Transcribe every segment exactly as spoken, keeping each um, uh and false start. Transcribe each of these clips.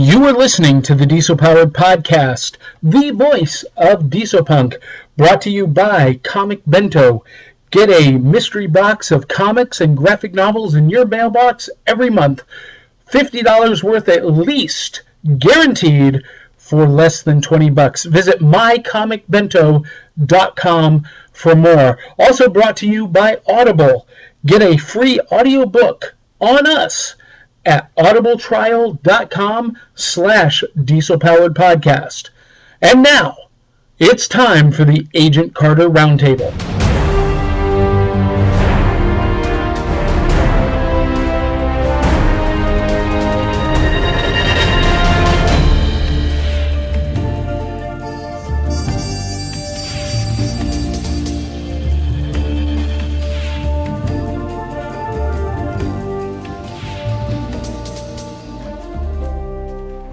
You are listening to the Diesel Powered Podcast, the voice of Dieselpunk, brought to you by Comic Bento. Get a mystery box of comics and graphic novels in your mailbox every month. fifty dollars worth at least, guaranteed, for less than twenty bucks. Visit my comic bento dot com for more. Also brought to you by Audible. Get a free audiobook on us at audible trial dot com slash diesel powered podcast. And now, it's time for the Agent Carter Roundtable.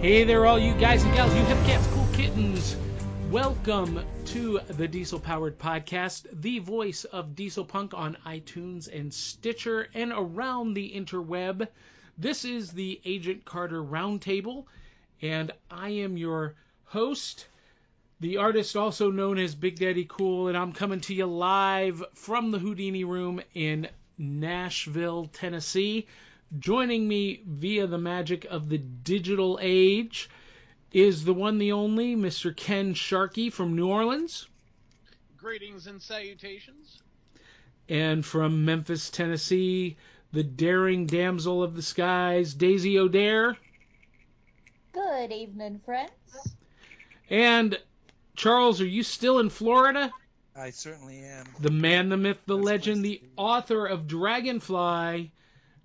Hey there, all you guys and gals, you hip cats, cool kittens. Welcome to the Diesel Powered Podcast, the voice of Dieselpunk on iTunes and Stitcher and around the interweb. This is the Agent Carter Roundtable, and I am your host, the artist also known as Big Daddy Cool, and I'm coming to you live from the Houdini Room in Nashville, Tennessee. Joining me via the magic of the digital age is the one, the only, Mister Ken Sharkey from New Orleans. Greetings and salutations. And from Memphis, Tennessee, the daring damsel of the skies, Daisy O'Dare. Good evening, friends. And, Charles, are you still in Florida? I certainly am. The man, the myth, the That's legend, the author of Dragonfly,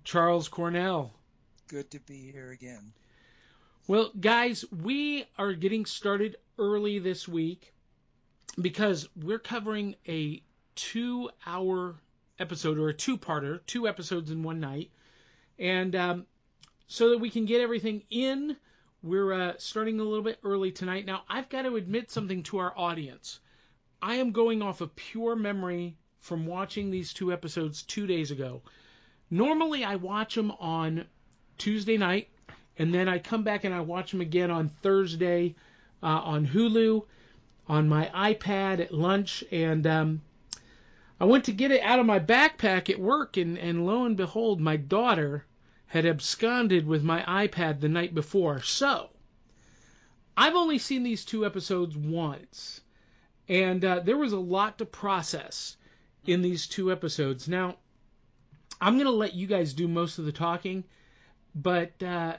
Charles Cornell. Good to be here again. Well, guys, we are getting started early this week because we're covering a two-hour episode or a two-parter, two episodes in one night. And um, so that we can get everything in, we're uh, starting a little bit early tonight. Now, I've got to admit something to our audience. I am going off of pure memory from watching these two episodes two days ago. Normally, I watch them on Tuesday night, and then I come back and I watch them again on Thursday uh, on Hulu, on my iPad at lunch, and um, I went to get it out of my backpack at work, and, and lo and behold, my daughter had absconded with my iPad the night before. So, I've only seen these two episodes once, and uh, there was a lot to process in these two episodes. Now, I'm going to let you guys do most of the talking, but uh,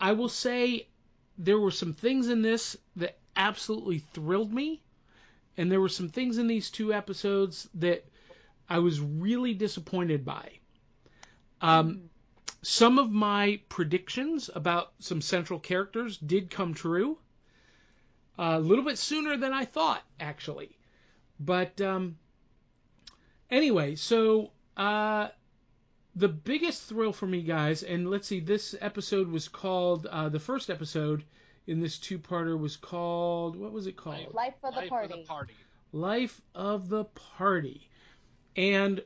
I will say there were some things in this that absolutely thrilled me, and there were some things in these two episodes that I was really disappointed by. Um, some of my predictions about some central characters did come true, a little bit sooner than I thought, actually. But um, anyway, so... Uh, The biggest thrill for me, guys, and let's see, this episode was called, uh, the first episode in this two-parter was called, what was it called? Life of the Life Party. Of the Party. Life of the Party. And,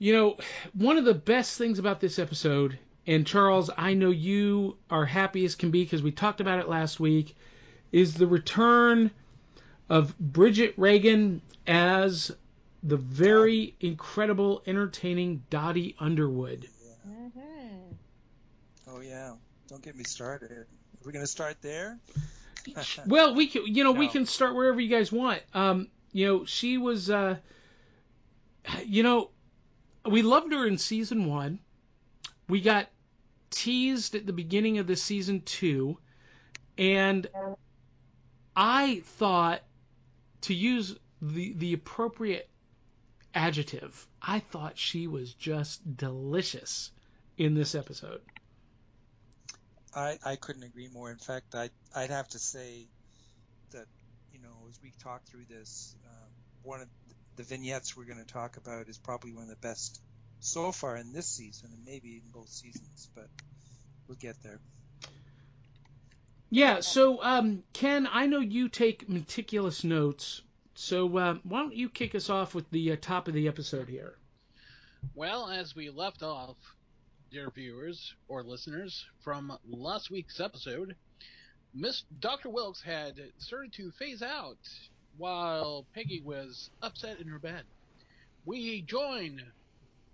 you know, one of the best things about this episode, and Charles, I know you are happy as can be because we talked about it last week, is the return of Bridget Regan as the very incredible, entertaining Dottie Underwood. Yeah. Mm-hmm. Oh yeah! Don't get me started. Are we gonna start there? Well, we can. You know, no. we can start wherever you guys want. Um, you know, she was. Uh, you know, we loved her in season one. We got teased at the beginning of the season two, and I thought, to use the the appropriate adjective, I thought she was just delicious in this episode. I I couldn't agree more. In fact, I, I'd have to say that, you know, as we talk through this, um, one of the vignettes we're going to talk about is probably one of the best so far in this season, and maybe in both seasons, but we'll get there. Yeah, so um, Ken, I know you take meticulous notes. So uh, why don't you kick us off with the uh, top of the episode here? Well, as we left off, dear viewers or listeners, from last week's episode, Miss Doctor Wilkes had started to phase out while Peggy was upset in her bed. We join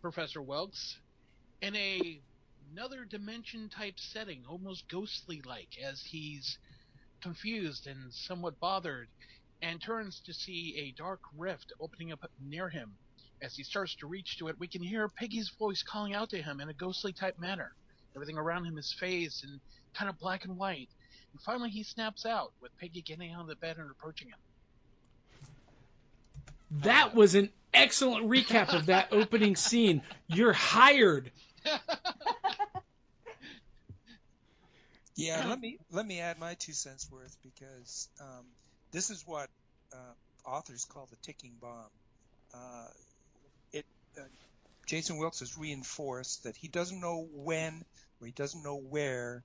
Professor Wilkes in a another dimension-type setting, almost ghostly-like, as he's confused and somewhat bothered, and turns to see a dark rift opening up near him. As he starts to reach to it, we can hear Peggy's voice calling out to him in a ghostly-type manner. Everything around him is phased and kind of black and white. And finally he snaps out, with Peggy getting out of the bed and approaching him. That uh, was an excellent recap of that opening scene. You're hired! Yeah, let me let me add my two cents worth, because um, this is what uh, authors call the ticking bomb. Uh, it uh, Jason Wilkes has reinforced that he doesn't know when, or he doesn't know where,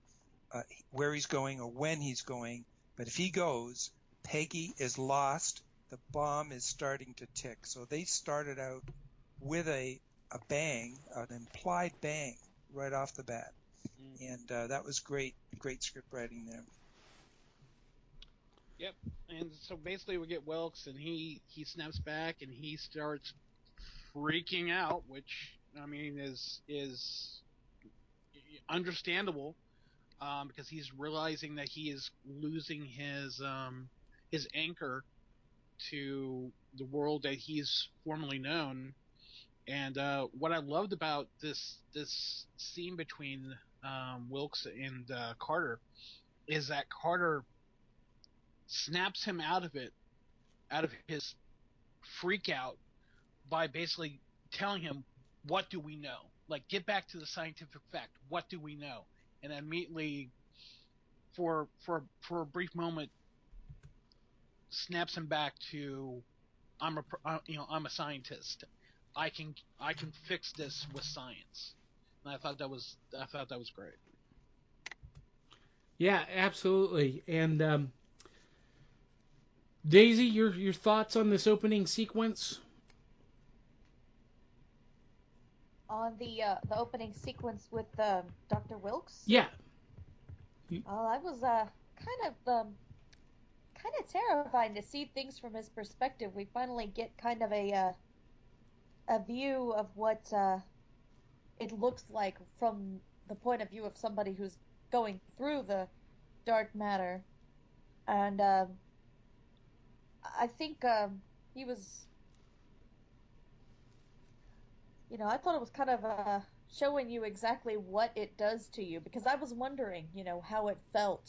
uh, where he's going or when he's going. But if he goes, Peggy is lost. The bomb is starting to tick. So they started out with a a bang, an implied bang right off the bat. And uh, that was great, great script writing there. Yep. And so basically we get Wilkes, and he, he snaps back, and he starts freaking out, which, I mean, is is understandable, um, because he's realizing that he is losing his um, his anchor to the world that he's formerly known. And uh, what I loved about this this scene between um, Wilkes and uh, Carter is that Carter snaps him out of it, out of his freak out, by basically telling him, what do we know? Like, get back to the scientific fact. What do we know? And immediately, for for for a brief moment, snaps him back to, I'm a you know I'm a scientist. I can I can fix this with science, and I thought that was I thought that was great. Yeah, absolutely. And um, Daisy, your your thoughts on this opening sequence? On the uh, the opening sequence with uh, Doctor Wilkes? Yeah. Well, I was uh, kind of um, kind of terrified to see things from his perspective. We finally get kind of a uh, a view of what uh, it looks like from the point of view of somebody who's going through the dark matter. And uh, I think uh, he was, you know, I thought it was kind of uh, showing you exactly what it does to you, because I was wondering, you know, how it felt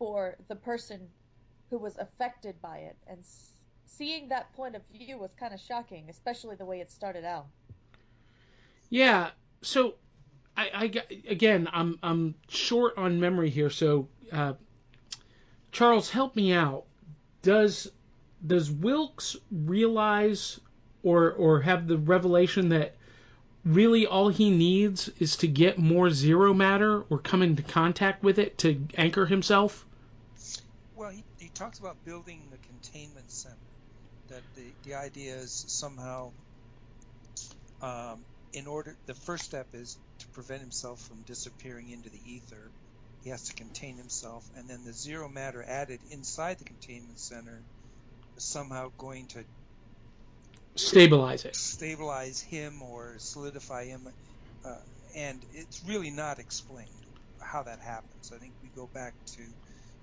for the person who was affected by it, and seeing that point of view was kind of shocking, especially the way it started out. Yeah, so I, I again, I'm I'm short on memory here. So uh, Charles, help me out. Does does Wilkes realize or or have the revelation that really all he needs is to get more zero matter or come into contact with it to anchor himself? Well, he, he talks about building the containment center. That the, the idea is somehow, um, in order, the first step is to prevent himself from disappearing into the ether. He has to contain himself, and then the zero matter added inside the containment center is somehow going to stabilize it, stabilize him or solidify him. Uh, and it's really not explained how that happens. I think we go back to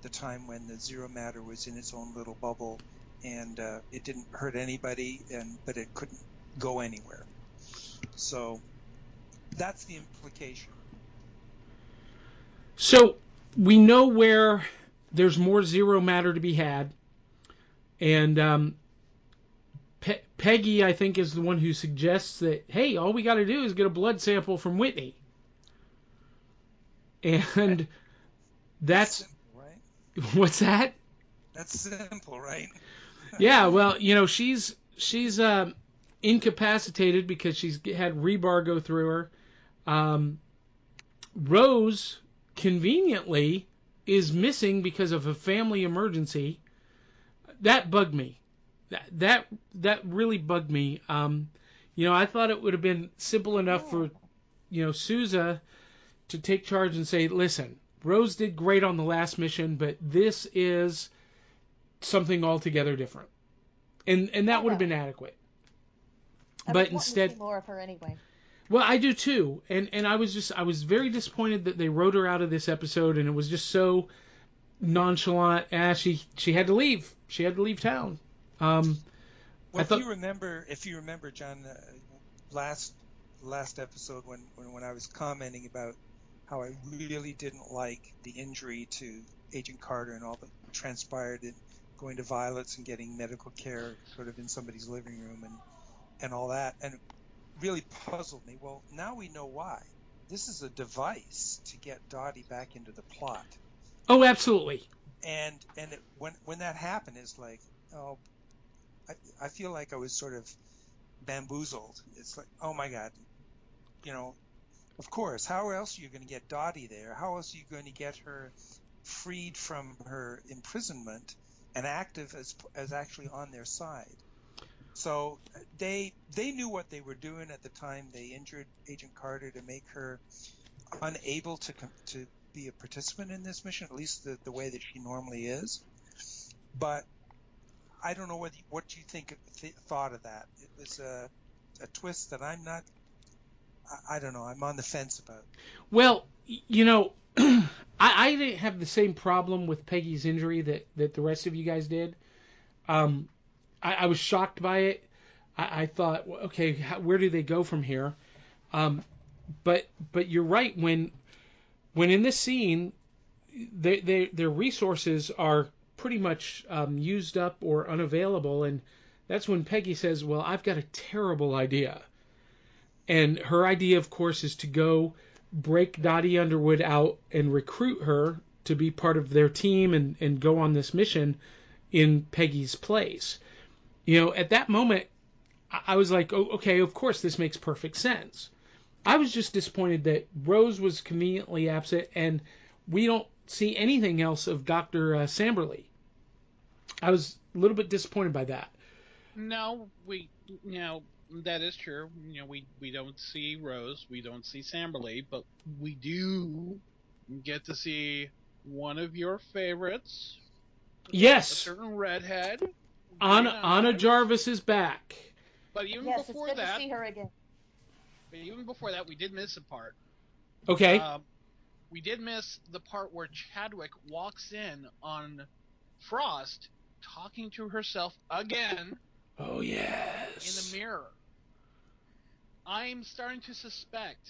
the time when the zero matter was in its own little bubble. And uh, it didn't hurt anybody, and but it couldn't go anywhere. So that's the implication. So we know where there's more zero matter to be had, and um, Pe- Peggy, I think, is the one who suggests that, hey, all we got to do is get a blood sample from Whitney, and that's, that's simple, right? What's that? That's simple, right? Yeah, well, you know, she's she's um, incapacitated because she's had rebar go through her. Um, Rose, conveniently, is missing because of a family emergency. That bugged me. That that that really bugged me. Um, you know, I thought it would have been simple enough yeah. for, you know, Sousa to take charge and say, listen, Rose did great on the last mission, but this is something altogether different. And and that would have been adequate. I but instead, to see more of her anyway. Well, I do too, and and I was just I was very disappointed that they wrote her out of this episode, and it was just so nonchalant. Ah, she she had to leave. She had to leave town. Um, well, I thought... if you remember, if you remember, John, uh, last last episode when, when when I was commenting about how I really didn't like the injury to Agent Carter and all that transpired, and going to Violet's and getting medical care, sort of in somebody's living room, and and all that, and it really puzzled me. Well, now we know why. This is a device to get Dottie back into the plot. Oh, absolutely. And and it, when when that happened, it's like, oh, I, I feel like I was sort of bamboozled. It's like, oh my God, you know, of course. How else are you going to get Dottie there? How else are you going to get her freed from her imprisonment and active as as actually on their side? So they they knew what they were doing at the time they injured Agent Carter to make her unable to to be a participant in this mission, at least the, the way that she normally is. But I don't know what what you think th- thought of that. It was a, a twist that I'm not. I, I don't know. I'm on the fence about. Well, you know, I, I didn't have the same problem with Peggy's injury that that the rest of you guys did. Um. I was shocked by it. I thought, well, okay, how, where do they go from here? Um, but but you're right. When when in this scene, they, they, their resources are pretty much um, used up or unavailable, and that's when Peggy says, well, I've got a terrible idea. And her idea, of course, is to go break Dottie Underwood out and recruit her to be part of their team and, and go on this mission in Peggy's place. You know, at that moment, I was like, oh, okay, of course this makes perfect sense. I was just disappointed that Rose was conveniently absent, and we don't see anything else of Doctor Uh, Samberley. I was a little bit disappointed by that. No, we, you know, that is true. You know, we, we don't see Rose, we don't see Samberley, but we do get to see one of your favorites. Yes. A certain redhead. Anna, Anna Jarvis is back. But even yes, before it's good that, to see her again. But even before that, we did miss a part. Okay. Um, we did miss the part where Chadwick walks in on Frost talking to herself again. Oh yes. In the mirror. I'm starting to suspect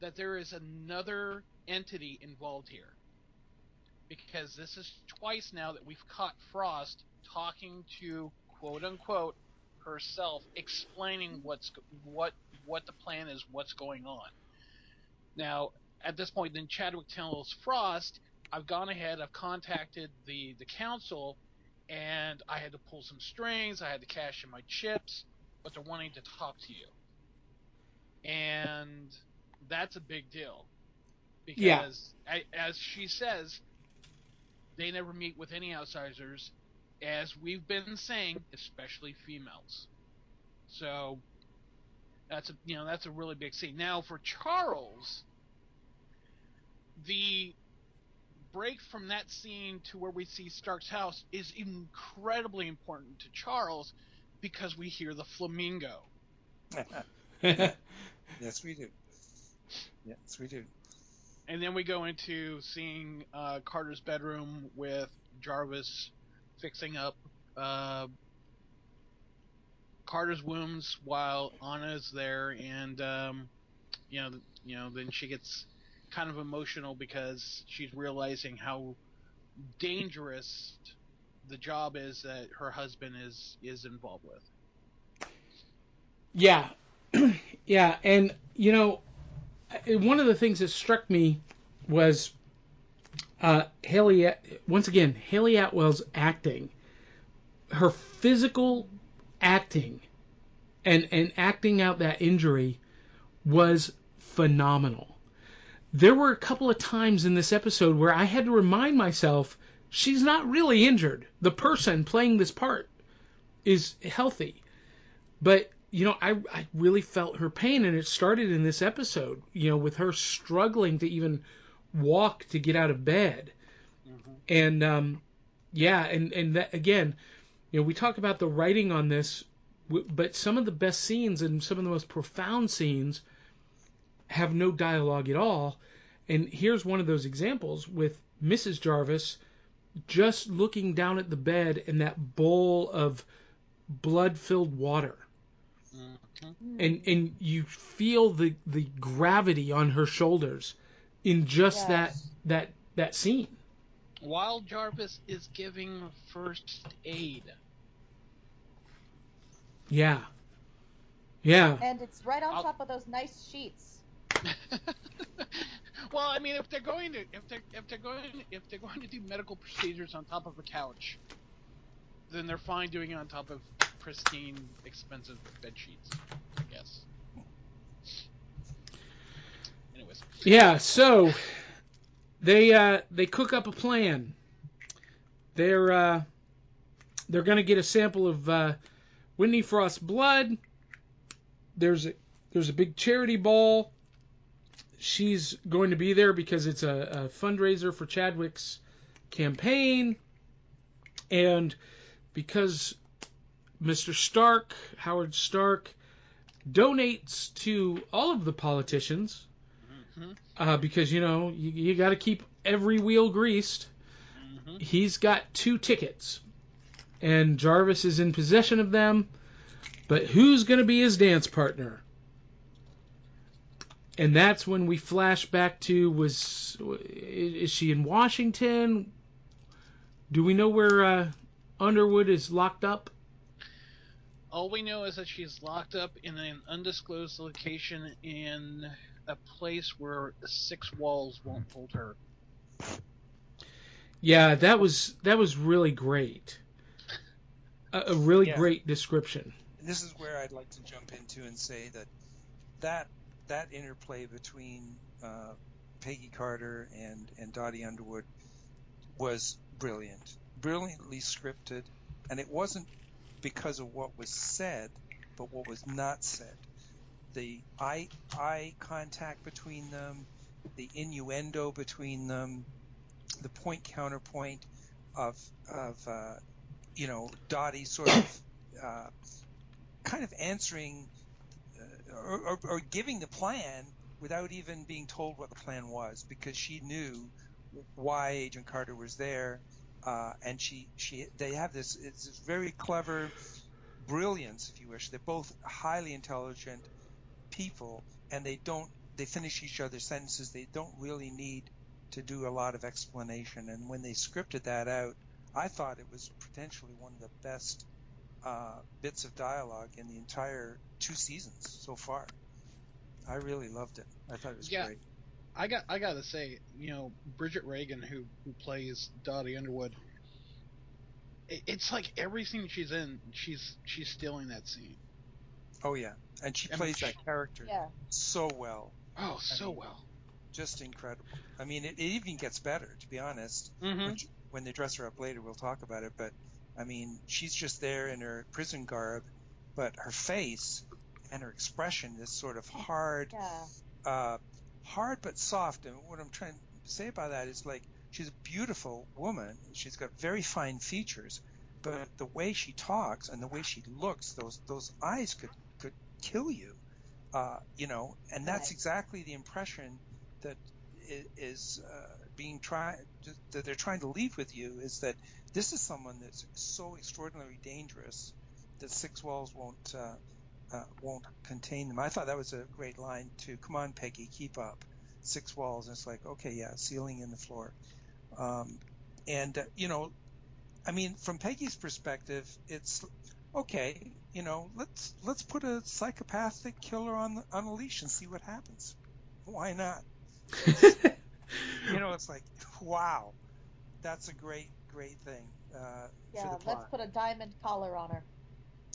that there is another entity involved here, because this is twice now that we've caught Frost talking to quote unquote herself, explaining what's what what the plan is, what's going on. Now, at this point, then Chadwick tells Frost, "I've gone ahead, I've contacted the the council, and I had to pull some strings, I had to cash in my chips, but they're wanting to talk to you." And that's a big deal because, yeah. I, as she says, they never meet with any outsiders. As we've been saying, especially females. So that's a, you know, that's a really big scene. Now for Charles, the break from that scene to where we see Stark's house is incredibly important to Charles because we hear the flamingo. Yes, we do. Yes, we do. And then we go into seeing uh, Carter's bedroom with Jarvis fixing up uh, Carter's wounds while Anna's there, and um, you know, you know, then she gets kind of emotional because she's realizing how dangerous the job is that her husband is is involved with. Yeah, yeah, and you know, one of the things that struck me was. Uh, Haley, once again, Haley Atwell's acting, her physical acting, and, and acting out that injury was phenomenal. There were a couple of times in this episode where I had to remind myself, she's not really injured. The person playing this part is healthy. But you know, I, I really felt her pain, and it started in this episode, you know, with her struggling to even walk to get out of bed. Mm-hmm. And, um, yeah, and, and that, again, you know, we talk about the writing on this, but some of the best scenes and some of the most profound scenes have no dialogue at all. And here's one of those examples with Missus Jarvis just looking down at the bed and that bowl of blood-filled water. Mm-hmm. And and you feel the, the gravity on her shoulders in just yes. that that that scene. While Jarvis is giving first aid. Yeah. Yeah. And it's right on I'll... top of those nice sheets. Well, I mean, if they're going to if they if they're going if they're going to do medical procedures on top of a couch, then they're fine doing it on top of pristine, expensive bed sheets, I guess. Anyways. Yeah. So they uh, they cook up a plan. They're uh, they're gonna get a sample of uh, Whitney Frost's blood. There's a, there's a big charity ball. She's going to be there because it's a, a fundraiser for Chadwick's campaign. And because Mister Stark, Howard Stark, donates to all of the politicians, mm-hmm. uh, because, you know, you, you got to keep every wheel greased. Mm-hmm. He's got two tickets, and Jarvis is in possession of them. But who's going to be his dance partner? And that's when we flash back to, was is she in Washington? Do we know where uh, Underwood is locked up? All we know is that she's locked up in an undisclosed location in a place where six walls won't hold her. Yeah, that was that was really great. A, a really yeah. great description. This is where I'd like to jump into and say that that that interplay between uh, Peggy Carter and, and Dottie Underwood was brilliant, brilliantly scripted, and it wasn't because of what was said, but what was not said. The eye, eye contact between them, the innuendo between them, the point counterpoint of of uh, you know, Dottie sort of uh, kind of answering uh, or, or, or giving the plan without even being told what the plan was, because she knew why Agent Carter was there. Uh, and she, she, they have this, it's this very clever brilliance, if you wish. They're both highly intelligent people, and they don't, they finish each other's sentences. They don't really need to do a lot of explanation. And when they scripted that out, I thought it was potentially one of the best uh, bits of dialogue in the entire two seasons so far. I really loved it. I thought it was yeah. great. I got I gotta say, you know, Bridget Regan, who who plays Dottie Underwood, it, it's like every scene she's in, she's she's stealing that scene. Oh yeah, and she I plays mean, that she, character yeah. so well. Oh, so I mean, well, just incredible. I mean, it, it even gets better, to be honest. Mm-hmm. When, she, when they dress her up later, we'll talk about it. But I mean, she's just there in her prison garb, but her face and her expression, this sort of hard. Yeah. Uh, hard but soft, and what I'm trying to say by that is, like, she's a beautiful woman, she's got very fine features, but the way she talks and the way she looks, those those eyes could could kill you, uh, you know, and that's exactly the impression that is uh, being tried, that they're trying to leave with you, is that this is someone that's so extraordinarily dangerous that six walls won't uh, Uh, won't contain them. I thought that was a great line too. Come on, Peggy, keep up. Six walls. And it's like, okay, yeah, ceiling in the floor. Um, and uh, you know, I mean, from Peggy's perspective, it's okay. You know, let's let's put a psychopathic killer on the, on a leash and see what happens. Why not? You know, it's like, wow, that's a great great thing. Uh, yeah, for the plot. Let's put a diamond collar on her.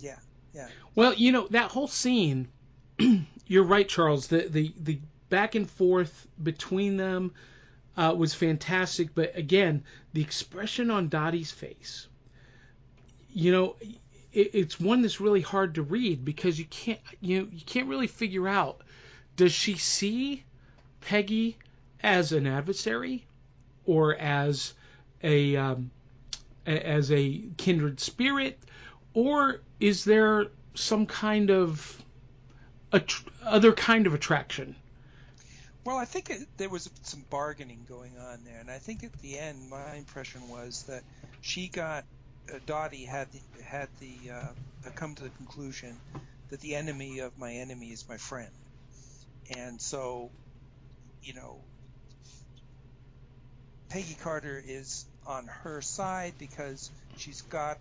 Yeah. Yeah. Well, you know, that whole scene, you're right, Charles, the, the, the back and forth between them uh, was fantastic. But again, the expression on Dottie's face, you know, it, it's one that's really hard to read because you can't you know, you can't really figure out, does she see Peggy as an adversary or as a um, as a kindred spirit, or is there some kind of att- other kind of attraction? Well, I think it, there was some bargaining going on there, and I think at the end, my impression was that she got uh, Dottie had the, had the uh, come to the conclusion that the enemy of my enemy is my friend, and so, you know, Peggy Carter is on her side because she's got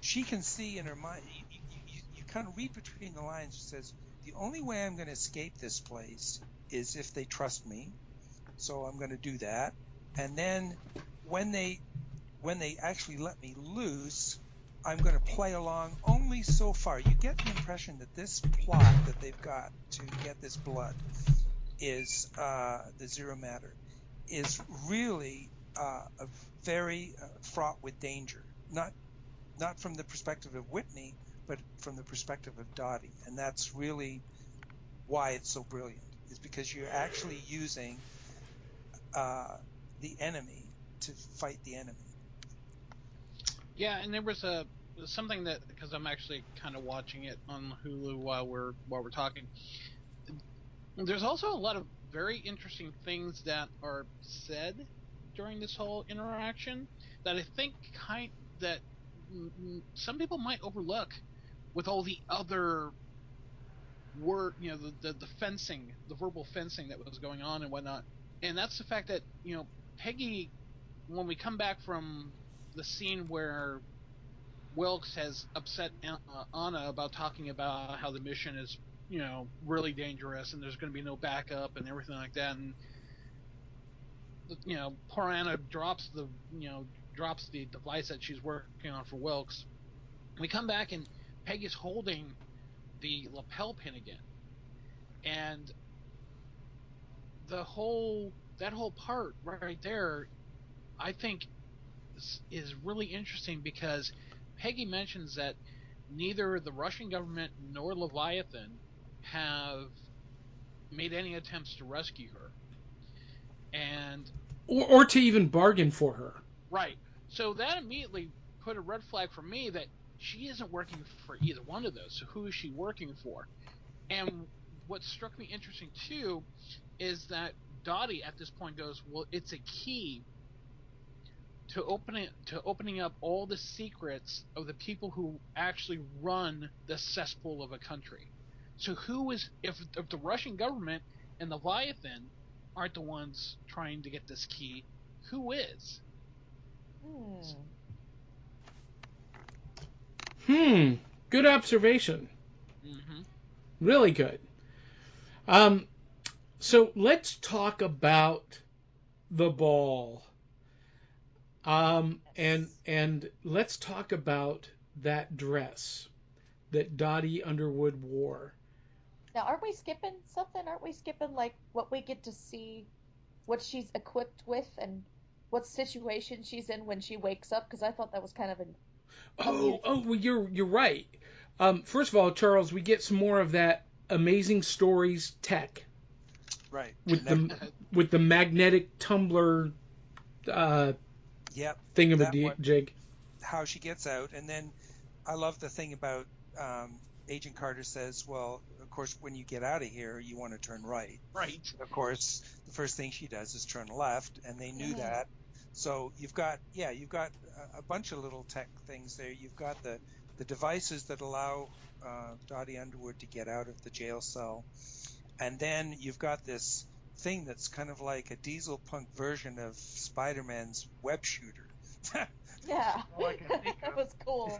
she can see in her mind. You, you, you kind of read between the lines. She says, "The only way I'm going to escape this place is if they trust me, so I'm going to do that, and then when they when they actually let me loose, I'm going to play along only so far." You get the impression that this plot that they've got to get this blood is uh, the Zero Matter is really uh, a very uh, fraught with danger, not not from the perspective of Whitney, but from the perspective of Dottie, and that's really why it's so brilliant. Is because you're actually using uh, the enemy to fight the enemy. Yeah, and there was a something that, because I'm actually kind of watching it on Hulu while we're while we're talking. There's also a lot of very interesting things that are said during this whole interaction that I think kind that some people might overlook with all the other. Were you know the, the the fencing, the verbal fencing that was going on and whatnot, and that's the fact that you know Peggy, when we come back from the scene where Wilkes has upset Anna about talking about how the mission is you know really dangerous and there's going to be no backup and everything like that, and you know poor Anna drops the you know drops the device that she's working on for Wilkes. We come back and Peggy's holding the lapel pin again, and the whole that whole part right there I think is, is really interesting because Peggy mentions that neither the Russian government nor Leviathan have made any attempts to rescue her and or, or to even bargain for her, right? So that immediately put a red flag for me that she isn't working for either one of those. So who is she working for? And what struck me interesting too is that Dottie at this point goes, "Well, it's a key to opening to opening up all the secrets of the people who actually run the cesspool of a country." So who is if, if the Russian government and the Leviathan aren't the ones trying to get this key? Who is? Hmm. So, Hmm. Good observation. Mm-hmm. Really good. Um, so let's talk about the ball. Um, and and let's talk about that dress that Dottie Underwood wore. Now, aren't we skipping something? Aren't we skipping like what we get to see, what she's equipped with, and what situation she's in when she wakes up? Because I thought that was kind of a Oh, oh, well, you're you're right. Um, first of all, Charles, we get some more of that Amazing Stories tech, right? With the with the magnetic tumbler, uh, yep, thingamajig. How she gets out, and then I love the thing about um, Agent Carter says, "Well, of course, when you get out of here, you want to turn right." Right. Of course, the first thing she does is turn left, and they knew yeah. that. So you've got, yeah, you've got a bunch of little tech things there. You've got the, the devices that allow uh, Dottie Underwood to get out of the jail cell. And then you've got this thing that's kind of like a Dieselpunk version of Spider-Man's web shooter. Yeah, that was cool.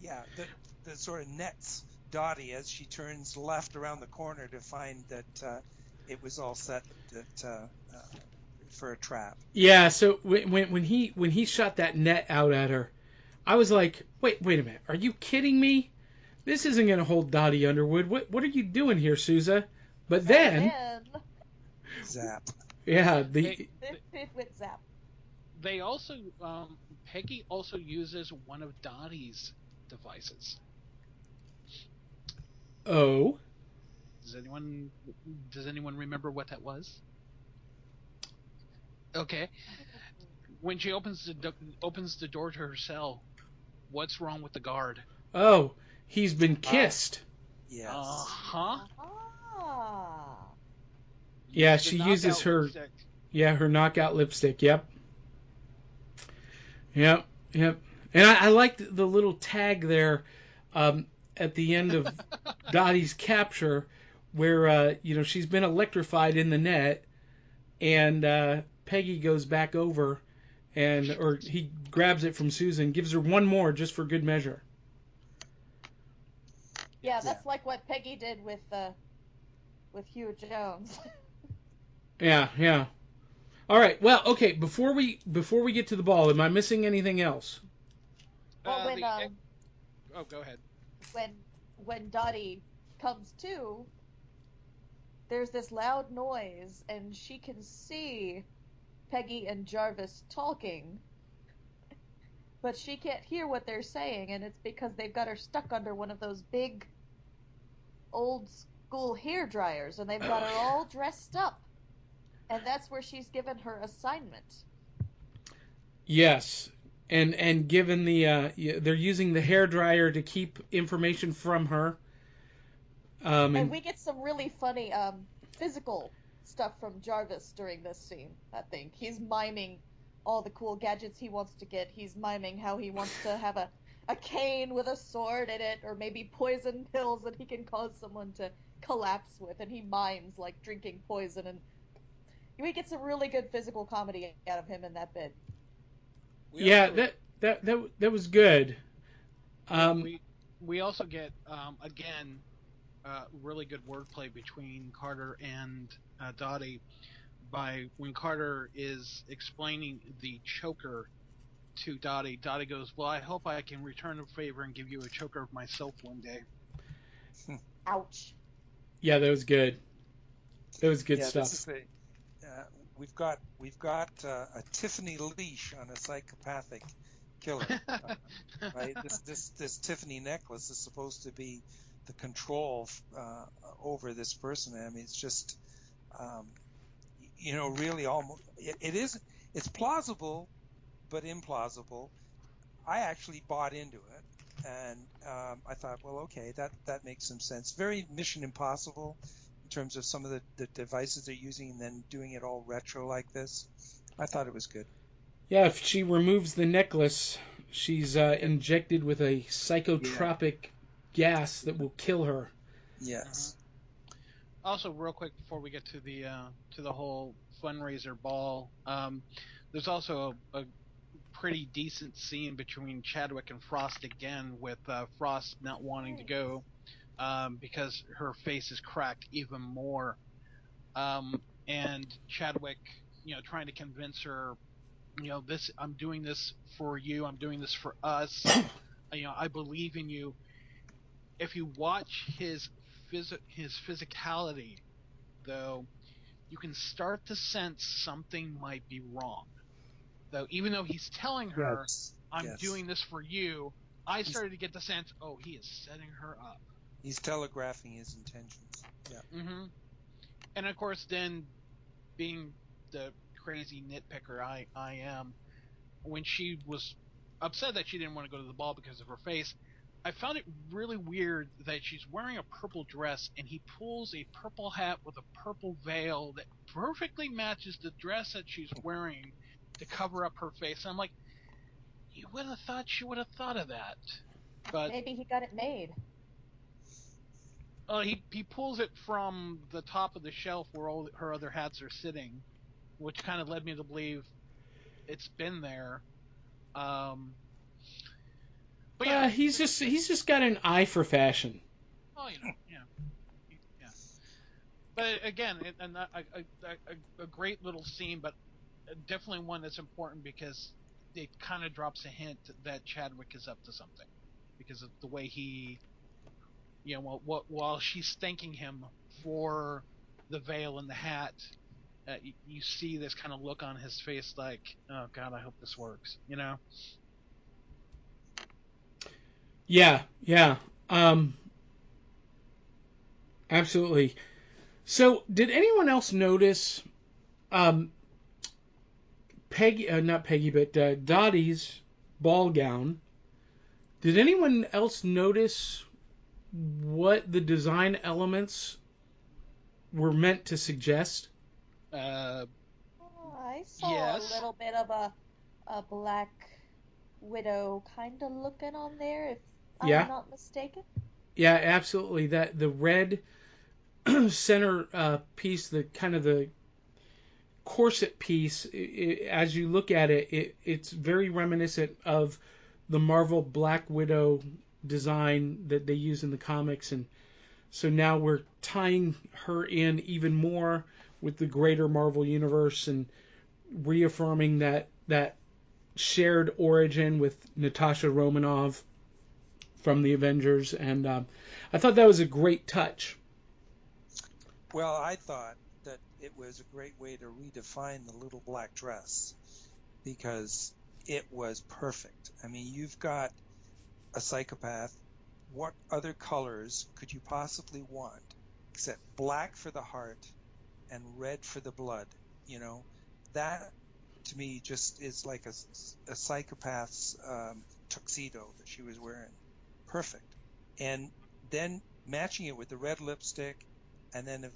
Yeah, the, the sort of nets Dottie as she turns left around the corner to find that uh, it was all set that... Uh, uh, for a trap. Yeah, so when, when when he when he shot that net out at her, I was like, wait wait a minute, are you kidding me? This isn't going to hold Dottie Underwood. What what are you doing here, Sousa? But then, zap. Yeah, the they, they, with zap. They also um, Peggy also uses one of Dottie's devices. Oh. Does anyone does anyone remember what that was? Okay. When she opens the do- opens the door to her cell, what's wrong with the guard? Oh, he's been kissed. Uh, yes. Uh-huh. Ah. Yeah, she uses her lipstick. Yeah, her knockout lipstick. Yep. Yep. Yep. And I, I liked the, the little tag there um, at the end of Dottie's capture, where uh, you know she's been electrified in the net, and uh, Peggy goes back over, and or he grabs it from Susan, gives her one more just for good measure. Yeah, that's yeah. like what Peggy did with uh, with Hugh Jones. yeah, yeah. All right. Well, okay. Before we before we get to the ball, am I missing anything else? Well, uh, when, the, um, oh, go ahead. When when Dottie comes to, there's this loud noise, and she can see Peggy and Jarvis talking, but she can't hear what they're saying, and it's because they've got her stuck under one of those big old school hair dryers, and they've got her all dressed up, and that's where she's given her assignment. Yes. And and given the uh, they're using the hairdryer to keep information from her. Um, and, and we get some really funny um, physical stuff from Jarvis during this scene. I think he's miming all the cool gadgets he wants to get. He's miming how he wants to have a, a cane with a sword in it, or maybe poison pills that he can cause someone to collapse with. And he mimes like drinking poison, and we get some really good physical comedy out of him in that bit. We yeah, also, that, that that that was good. Um, we we also get um, again uh, really good wordplay between Carter and uh, Dottie by when Carter is explaining the choker to Dottie. Dottie goes, "Well, I hope I can return the favor and give you a choker myself one day." Ouch. Yeah, that was good. That was good yeah, stuff. This is a, uh, We've got we've got uh, a Tiffany leash on a psychopathic killer, uh, right? This, this this Tiffany necklace is supposed to be the control uh, over this person. I mean, it's just, um, you know, really almost it, it is it's plausible, but implausible. I actually bought into it, and um, I thought, well, okay, that that makes some sense. Very Mission Impossible. Terms of some of the, the devices they're using and then doing it all retro like this. I thought it was good. Yeah, if she removes the necklace, she's uh, injected with a psychotropic yeah. gas that will kill her. Yes. Uh-huh. Also, real quick before we get to the uh, to the whole fundraiser ball, um, there's also a, a pretty decent scene between Chadwick and Frost again, with uh, Frost not wanting to go. Um, because her face is cracked even more, um, and Chadwick, you know, trying to convince her, you know, this I'm doing this for you, I'm doing this for us, you know, I believe in you. If you watch his phys- his physicality, though, you can start to sense something might be wrong. Though, even though he's telling her, yes. I'm yes. doing this for you, I started to get the sense, oh, he is setting her up. He's telegraphing his intentions. Yeah. Mm-hmm. And of course, then, being the crazy nitpicker I, I am, when she was upset that she didn't want to go to the ball because of her face, I found it really weird that she's wearing a purple dress and he pulls a purple hat with a purple veil that perfectly matches the dress that she's wearing to cover up her face. And I'm like, you would have thought she would have thought of that. But maybe he got it made. Uh, he he pulls it from the top of the shelf where all her other hats are sitting, which kind of led me to believe it's been there. Um, but yeah, uh, he's just he's just got an eye for fashion. Oh, you know, yeah, yeah. But again, it, and a, a, a, a great little scene, but definitely one that's important because it kind of drops a hint that Chadwick is up to something because of the way he. You know, while, while she's thanking him for the veil and the hat, uh, you, you see this kind of look on his face like, oh, God, I hope this works, you know? Yeah, yeah. Um, absolutely. So did anyone else notice um, Peggy, uh, not Peggy, but uh, Dottie's ball gown? Did anyone else notice what the design elements were meant to suggest? Uh, oh, I saw yes. a little bit of a a Black Widow kind of looking on there, if I'm yeah. not mistaken. Yeah, absolutely. That the red center uh, piece, the kind of the corset piece, it, it, as you look at it, it, it's very reminiscent of the Marvel Black Widow design that they use in the comics, and so now we're tying her in even more with the greater Marvel universe and reaffirming that that shared origin with Natasha Romanoff from the Avengers, and um, I thought that was a great touch. Well, I thought that it was a great way to redefine the little black dress, because it was perfect. I mean, you've got a psychopath. What other colors could you possibly want except black for the heart and red for the blood? You know, that to me just is like a, a psychopath's um, tuxedo that she was wearing. Perfect. And then matching it with the red lipstick, and then at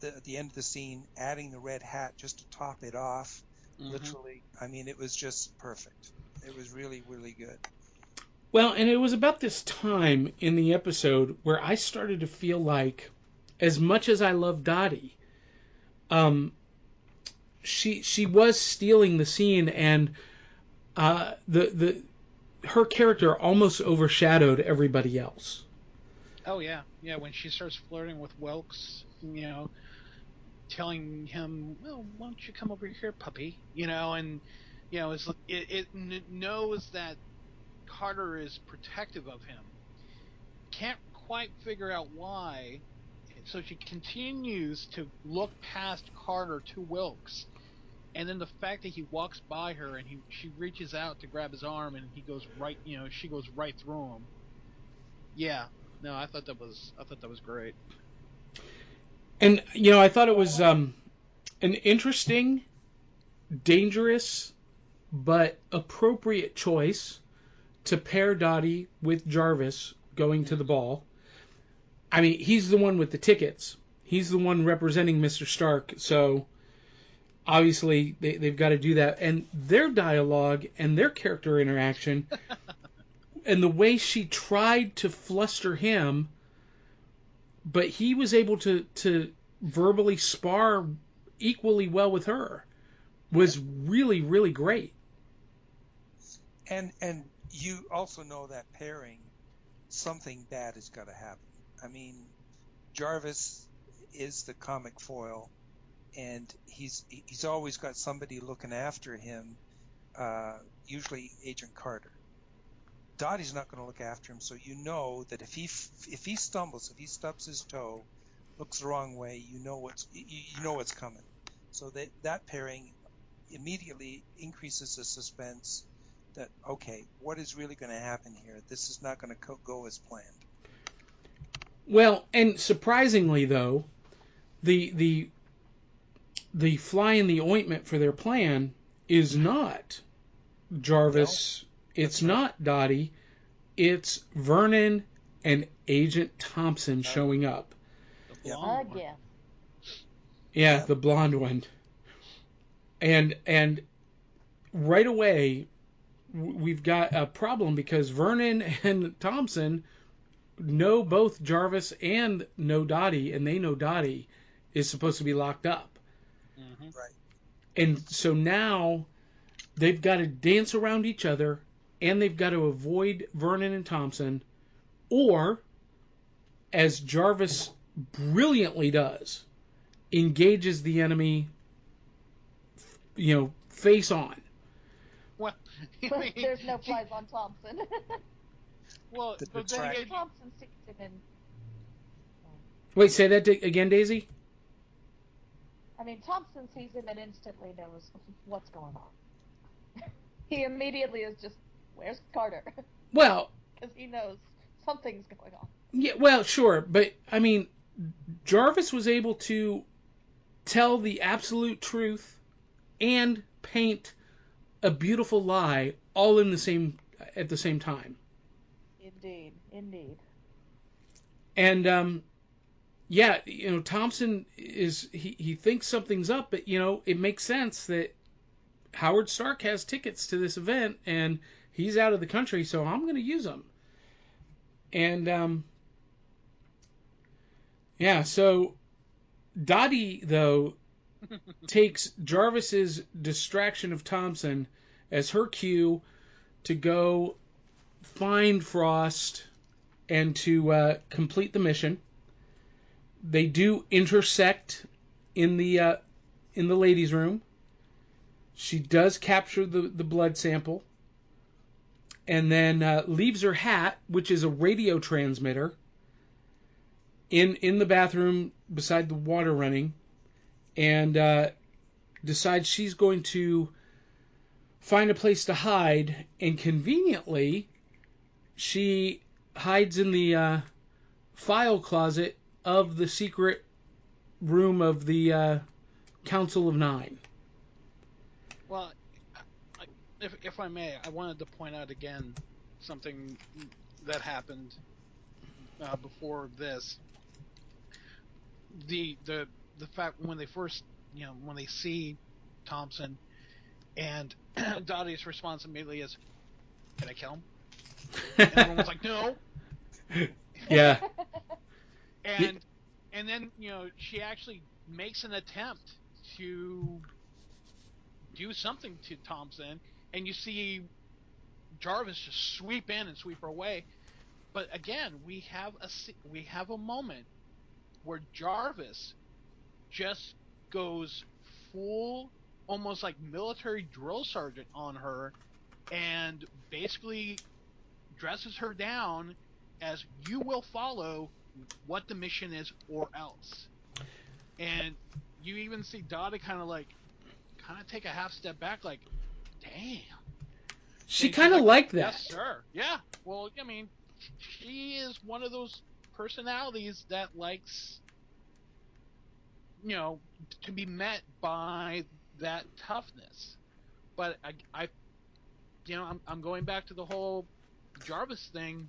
the, at the end of the scene, adding the red hat just to top it off. Mm-hmm. Literally, I mean, it was just perfect. It was really, really good. Well, and it was about this time in the episode where I started to feel like, as much as I love Dottie, um, she she was stealing the scene, and uh, the the her character almost overshadowed everybody else. Oh yeah, yeah. When she starts flirting with Wilkes, you know, telling him, well, why don't you come over here, puppy? You know, and, you know, it's, it, it knows that Carter is protective of him. Can't quite figure out why, so she continues to look past Carter to Wilkes. And then the fact that he walks by her and he she reaches out to grab his arm and he goes right, you know, she goes right through him. Yeah, no, I thought that was I thought that was great. And, you know, I thought it was um, an interesting, dangerous, but appropriate choice to pair Dottie with Jarvis going to the ball. I mean, he's the one with the tickets. He's the one representing Mister Stark. So, obviously, they, they've got to do that. And their dialogue and their character interaction and the way she tried to fluster him, but he was able to, to verbally spar equally well with her, was really, really great. And and you also know that pairing, something bad is going to happen. I mean, Jarvis is the comic foil, and he's he's always got somebody looking after him, uh, usually Agent Carter. Dottie's not going to look after him, so you know that if he if he stumbles, if he stubs his toe, looks the wrong way, you know what's you know what's coming. So that that pairing immediately increases the suspense. That okay, what is really going to happen here? This is not going to co- go as planned. Well, and surprisingly though, the the the fly in the ointment for their plan is not Jarvis. No. It's not Dottie, it's Vernon and Agent Thompson showing up. The blonde one. Yeah, the blonde one. And and right away, we've got a problem because Vernon and Thompson know both Jarvis and know Dottie, and they know Dottie is supposed to be locked up. Mm-hmm. Right. And so now they've got to dance around each other, and they've got to avoid Vernon and Thompson, or, as Jarvis brilliantly does, engages the enemy, you know, face on. Well, I mean, there's no flies on Thompson. Well, the, but the then again, Thompson sticks him in. Wait, say that again, Daisy? I mean, Thompson sees him and instantly knows what's going on. He immediately is just, where's Carter? Well, because he knows something's going on. Yeah, well, sure, but I mean, Jarvis was able to tell the absolute truth and paint a beautiful lie all in the same at the same time. Indeed, indeed. And um, yeah, you know, Thompson is he, he thinks something's up, but you know, it makes sense that Howard Stark has tickets to this event and he's out of the country, so I'm going to use them. And um, yeah, so Dottie though takes Jarvis's distraction of Thompson as her cue to go find Frost and to uh, complete the mission. They do intersect in the uh, in the ladies' room. She does capture the, the blood sample and then uh, leaves her hat, which is a radio transmitter, in in the bathroom beside the water running, and uh, decides she's going to find a place to hide, and conveniently she hides in the uh, file closet of the secret room of the uh, Council of Nine. Well, if, if I may, I wanted to point out again something that happened uh, before this. The the the fact when they first, you know, when they see Thompson, and Dottie's response immediately is, "Can I kill him?" And everyone's like, "No." Yeah. And and then, you know, she actually makes an attempt to do something to Thompson, and you see Jarvis just sweep in and sweep her away. But again, we have a we have a moment where Jarvis just goes full, almost like military drill sergeant on her, and basically dresses her down as, you will follow what the mission is or else. And you even see Dottie kind of like, kind of take a half step back, like, damn. She kind of like, liked that. Yes, sir. Yeah. Well, I mean, she is one of those personalities that likes, you know, to be met by that toughness. But I, I you know, I'm, I'm going back to the whole Jarvis thing.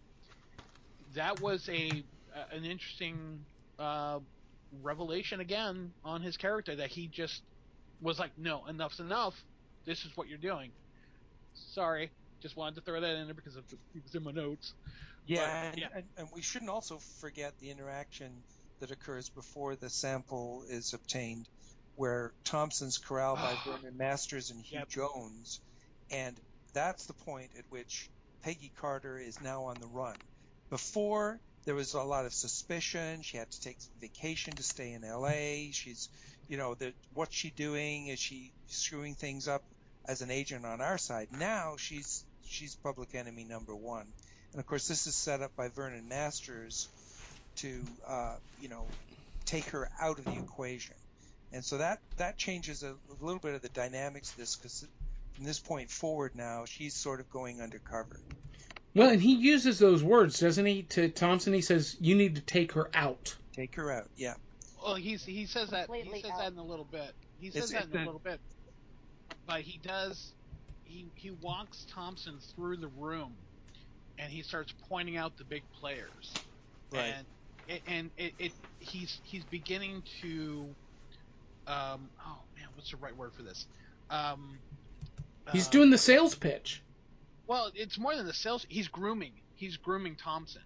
That was a uh, an interesting uh, revelation again on his character, that he just was like, no, enough's enough. This is what you're doing. Sorry, just wanted to throw that in there because of the, it was in my notes. Yeah, but, and, yeah. And, and we shouldn't also forget the interaction that occurs before the sample is obtained, where Thompson's corralled by Vernon Masters and Hugh yep. Jones, and that's the point at which Peggy Carter is now on the run. Before, there was a lot of suspicion. She had to take vacation to stay in L A. She's, you know, the, what's she doing? Is she screwing things up as an agent on our side? Now she's she's public enemy number one. And, of course, this is set up by Vernon Masters to, uh, you know, take her out of the equation. And so that, that changes a, a little bit of the dynamics of this, because from this point forward now, she's sort of going undercover. Well, and he uses those words, doesn't he, to Thompson? He says, you need to take her out. Take her out, yeah. Well, he's, he says that he says out. that in a little bit. He says it's, that in a little bit. But he does, he, he walks Thompson through the room, and he starts pointing out the big players. Right. And it, and it, it he's he's beginning to, um, oh, man, what's the right word for this? Um, he's uh, doing the sales pitch. Well, it's more than the sales. He's grooming. He's grooming Thompson.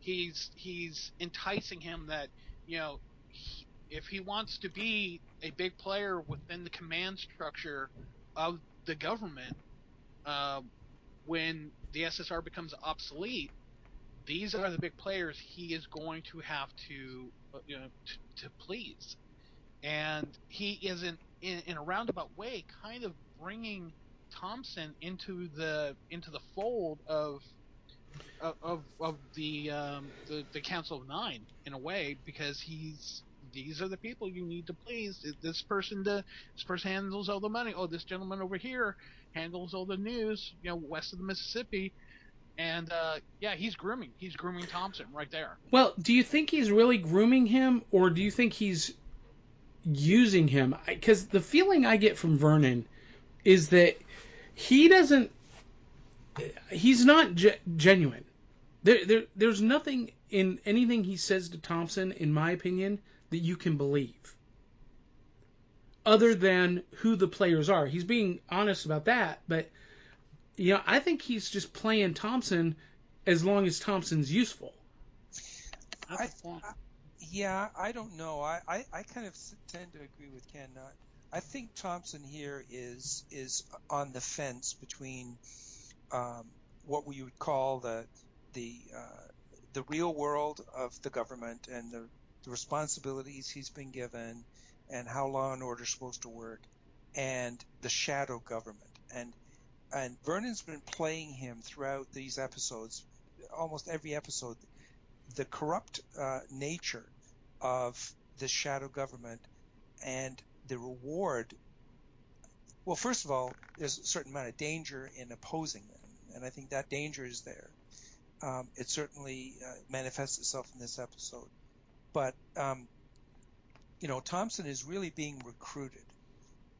He's he's enticing him that, you know, he, if he wants to be a big player within the command structure of the government, uh, when the S S R becomes obsolete, these are the big players he is going to have to, you know, t- to please. And he is in, in, in a roundabout way kind of bringing Thompson into the into the fold of of of the um, the, the Council of Nine in a way, because he's these are the people you need to please. This person to, this person handles all the money. Oh, this gentleman over here handles all the news, you know, west of the Mississippi. And, uh, yeah, he's grooming. He's grooming Thompson right there. Well, do you think he's really grooming him, or do you think he's using him? Because the feeling I get from Vernon is that he doesn't... He's not ge- genuine. There, there, there's nothing in anything he says to Thompson, in my opinion, that you can believe. Other than who the players are. He's being honest about that, but... You know, I think he's just playing Thompson as long as Thompson's useful. I, I, yeah, I don't know. I, I, I kind of tend to agree with Ken. I think Thompson here is is on the fence between um, what we would call the the uh, the real world of the government and the, the responsibilities he's been given and how law and order is supposed to work and the shadow government. And And Vernon's been playing him throughout these episodes, almost every episode, the corrupt uh, nature of the shadow government and the reward. Well, first of all, there's a certain amount of danger in opposing them, and I think that danger is there. Um, it certainly uh, manifests itself in this episode. But, um, you know, Thompson is really being recruited.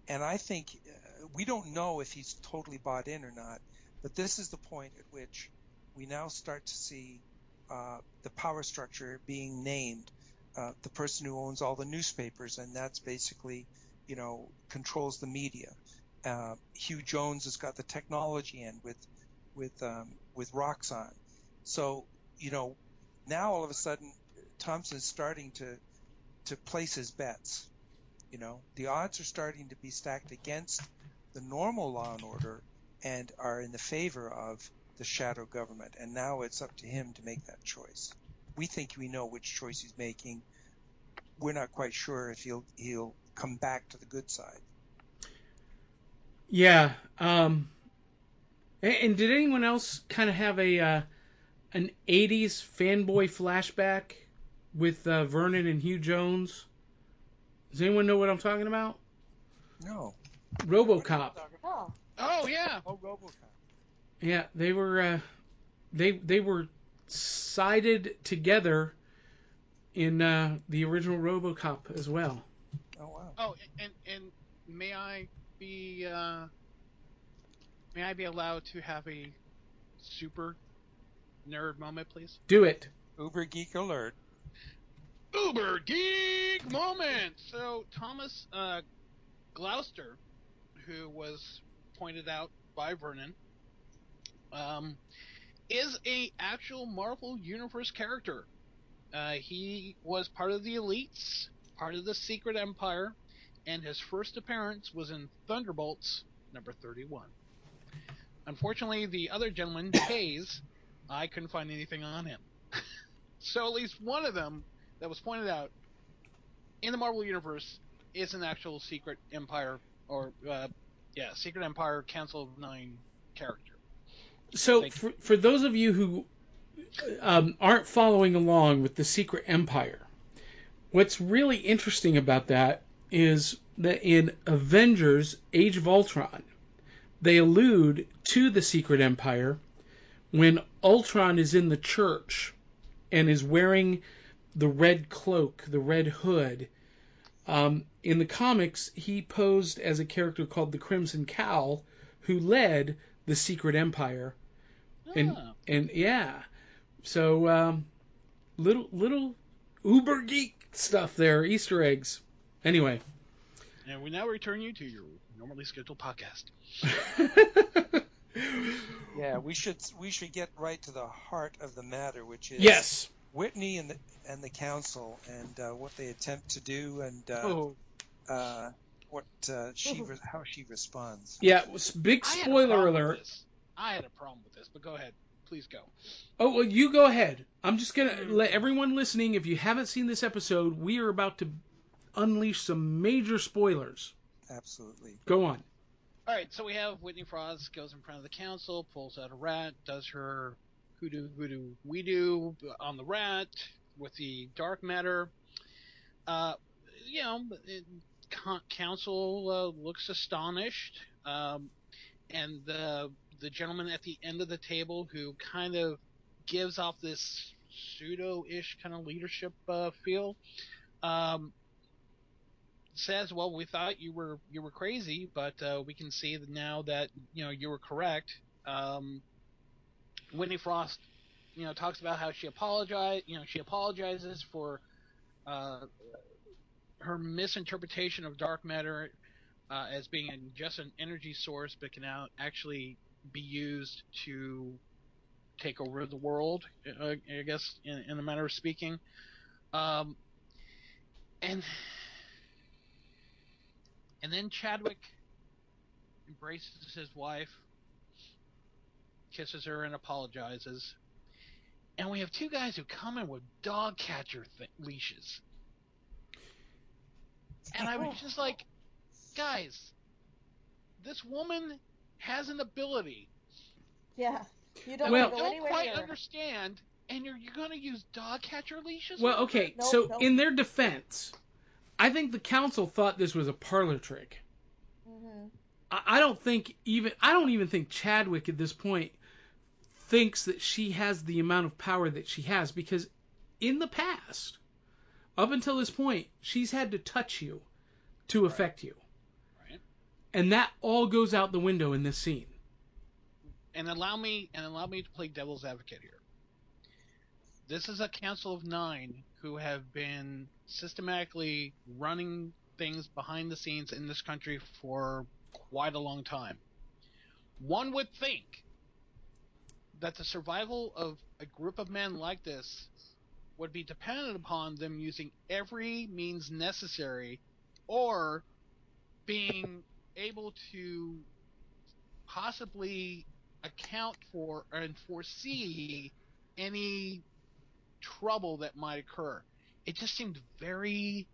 And I think uh, we don't know if he's totally bought in or not, but this is the point at which we now start to see uh, the power structure being named, uh, the person who owns all the newspapers, and that's basically, you know, controls the media. Uh, Hugh Jones has got the technology in with with um, with Roxxon. So, you know, now all of a sudden Thompson's starting to to place his bets. You know, the odds are starting to be stacked against the normal law and order and are in the favor of the shadow government. And now it's up to him to make that choice. We think we know which choice he's making. We're not quite sure if he'll he'll come back to the good side. Yeah. Um, and, and did anyone else kind of have a uh, an eighties fanboy flashback with uh, Vernon and Hugh Jones? Does anyone know what I'm talking about? No. RoboCop. Oh. oh yeah. Oh, RoboCop. Yeah, they were uh, they they were sided together in uh, the original RoboCop as well. Oh wow. Oh, and and may I be uh, may I be allowed to have a super nerd moment, please? Do it. Uber geek alert. Uber geek moment. So Thomas uh, Gloucester, who was pointed out by Vernon, um, is a actual Marvel Universe character. Uh, he was part of the Elites, part of the Secret Empire, and his first appearance was in Thunderbolts number thirty-one. Unfortunately, the other gentleman, Hayes, I couldn't find anything on him. So at least one of them that was pointed out in the Marvel Universe is an actual Secret Empire or uh, yeah, Secret Empire Council of Nine character. So for, for those of you who um, aren't following along with the Secret Empire, what's really interesting about that is that in Avengers Age of Ultron, they allude to the Secret Empire when Ultron is in the church and is wearing the red cloak, the red hood. Um, in the comics, he posed as a character called the Crimson Cowl, who led the Secret Empire. Oh. And and yeah, so um, little little uber geek stuff there, Easter eggs. Anyway, and we now return you to your normally scheduled podcast. Yeah, we should we should get right to the heart of the matter, which is yes. Whitney and the and the council and uh, what they attempt to do and uh, oh. uh, what uh, she re- how she responds. Yeah, big spoiler alert. I had a problem with this, but go ahead, please go. Oh well, you go ahead. I'm just gonna let everyone listening. If you haven't seen this episode, we are about to unleash some major spoilers. Absolutely. Go on. All right, so we have Whitney Frost goes in front of the council, pulls out a rat, does her hoodoo, hoodoo, we do on the rat with the dark matter. Uh, you know, it, con- council uh, looks astonished. Um, and the the gentleman at the end of the table who kind of gives off this pseudo-ish kind of leadership uh, feel, um, says, "Well, we thought you were you were crazy, but uh, we can see that now that you know you were correct." Um, Whitney Frost, you know, talks about how she apologized. You know, she apologizes for uh, her misinterpretation of dark matter uh, as being just an energy source, but can now actually be used to take over the world, uh, I guess, in, in a manner of speaking. Um, and and then Chadwick embraces his wife, kisses her, and apologizes. And we have two guys who come in with dog catcher th- leashes. And I was just like, guys, this woman has an ability. Yeah. You don't, well, go don't quite here. Understand, and you're, you're going to use dog catcher leashes? Well, okay, nope, so nope. In their defense, I think the council thought this was a parlor trick. Mm-hmm. I, I don't think even, I don't even think Chadwick at this point thinks that she has the amount of power that she has, because in the past, up until this point, she's had to touch you to right. affect you. Right. And that all goes out the window in this scene. And allow me and allow me to play devil's advocate here. This is a council of nine who have been systematically running things behind the scenes in this country for quite a long time. One would think that the survival of a group of men like this would be dependent upon them using every means necessary or being able to possibly account for and foresee any trouble that might occur. It just seemed very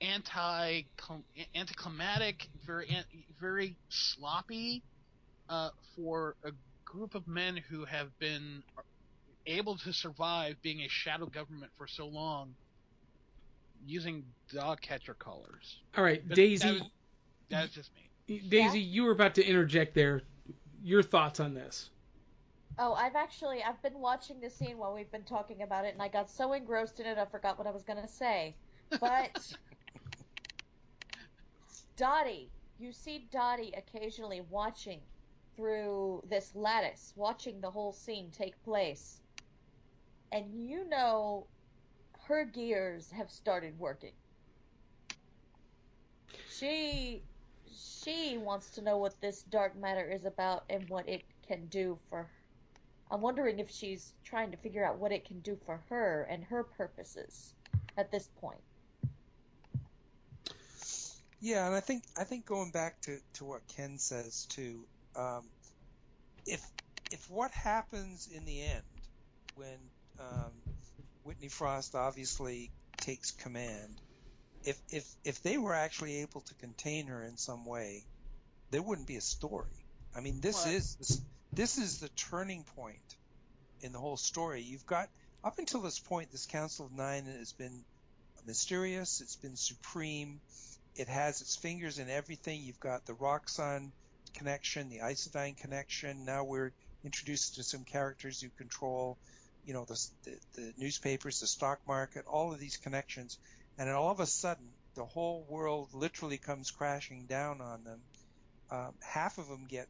anti anticlimactic, very very sloppy uh, for a group of men who have been able to survive being a shadow government for so long using dog catcher collars. All right, but Daisy. That was, that was just me. Daisy, yeah? You were about to interject there. Your thoughts on this? Oh, I've actually, I've been watching this scene while we've been talking about it, and I got so engrossed in it I forgot what I was going to say. But, Dottie, you see Dottie occasionally watching through this lattice, watching the whole scene take place. And you know her gears have started working. She... She wants to know what this dark matter is about and what it can do for her. I'm wondering if she's trying to figure out what it can do for her and her purposes at this point. Yeah, and I think I think going back to, to what Ken says too, um, if if what happens in the end when um, Whitney Frost obviously takes command. If, if if they were actually able to contain her in some way, there wouldn't be a story. I mean, this what? is this, this is the turning point in the whole story. You've got up until this point, this Council of Nine has been mysterious. It's been supreme. It has its fingers in everything. You've got the Roxxon connection, the Isodyne connection. Now we're introduced to some characters who control, you know, the the, the newspapers, the stock market, all of these connections. And all of a sudden, the whole world literally comes crashing down on them. Um, half of them get,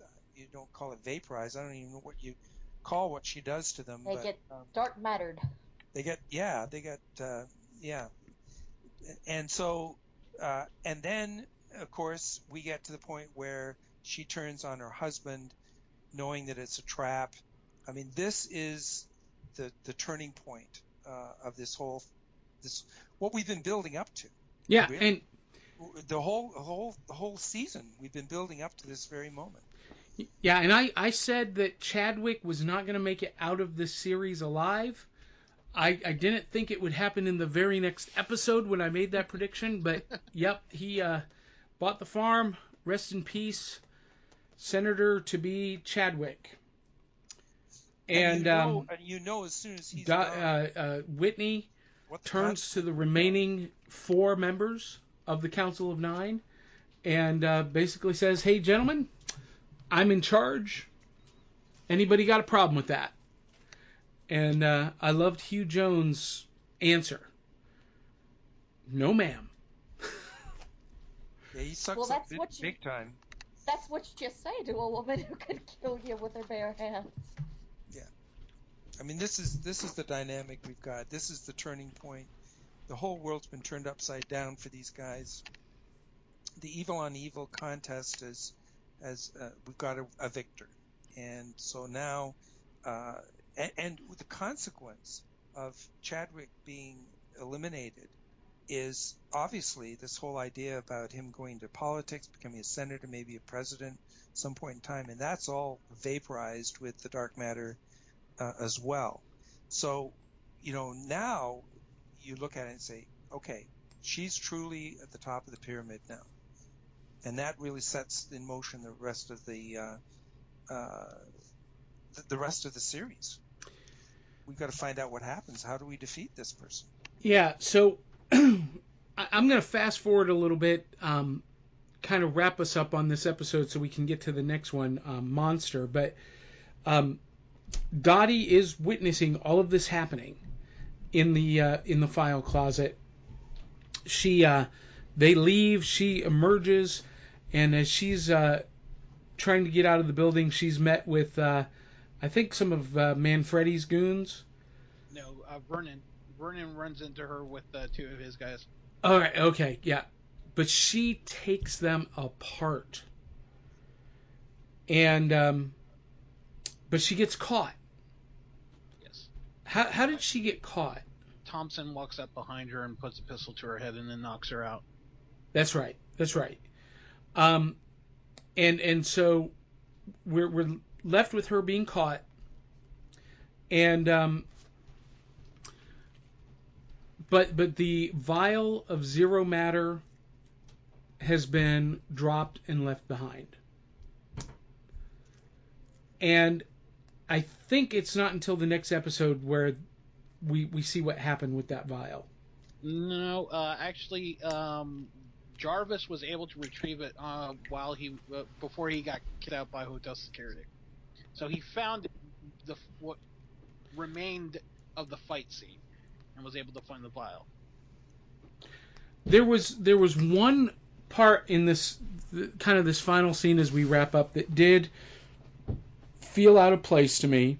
uh, you don't call it vaporized. I don't even know what you call what she does to them. They but, get um, dark mattered. They get, yeah, they get, uh, yeah. And so, uh, and then, of course, we get to the point where she turns on her husband, knowing that it's a trap. I mean, this is the, the turning point uh, of this whole thing. This, what we've been building up to. Yeah, really. And the whole whole the whole season we've been building up to this very moment. Yeah, and I, I said that Chadwick was not going to make it out of this series alive. I, I didn't think it would happen in the very next episode when I made that prediction, but yep, he uh, bought the farm. Rest in peace, Senator to be Chadwick. And, and you know, um, and you know as soon as he's got, gone, uh, uh, Whitney. What turns to the remaining four members of the Council of Nine and uh, basically says, "Hey, gentlemen, I'm in charge. Anybody got a problem with that? And uh, I loved Hugh Jones' answer. No, ma'am. Yeah, he sucks well, that's big, what you, big time. That's what you say to a woman who could kill you with her bare hands. Yeah. I mean, this is this is the dynamic we've got. This is the turning point. The whole world's been turned upside down for these guys. The evil on evil contest is, as uh, we've got a, a victor. And so now, uh, and, and the consequence of Chadwick being eliminated is obviously this whole idea about him going to politics, becoming a senator, maybe a president at some point in time. And that's all vaporized with the dark matter uh, as well. So, you know, now you look at it and say, okay, she's truly at the top of the pyramid now. And that really sets in motion the rest of the uh, Uh, the, the rest of the series. We've got to find out what happens. How do we defeat this person? Yeah, so I'm going to fast forward a little bit, um, kind of wrap us up on this episode so we can get to the next one, um, Monster. But um, Dottie is witnessing all of this happening in the uh, in the file closet. She uh, they leave. She emerges, and as she's uh, trying to get out of the building, she's met with, uh, I think, some of uh, Manfredi's goons. No, uh, Vernon. Vernon runs into her with uh, two of his guys. All right, okay, yeah. But she takes them apart. And, um, but she gets caught. Yes. How, how did she get caught? Thompson walks up behind her and puts a pistol to her head and then knocks her out. That's right, that's right. Um... And and so we're we're left with her being caught, and um, but but the vial of zero matter has been dropped and left behind, and I think it's not until the next episode where we we see what happened with that vial. No, uh, actually. Um... Jarvis was able to retrieve it uh, while he uh, before he got kicked out by hotel security. So he found the what remained of the fight scene and was able to find the vial. There was there was one part in this the, kind of this final scene as we wrap up that did feel out of place to me,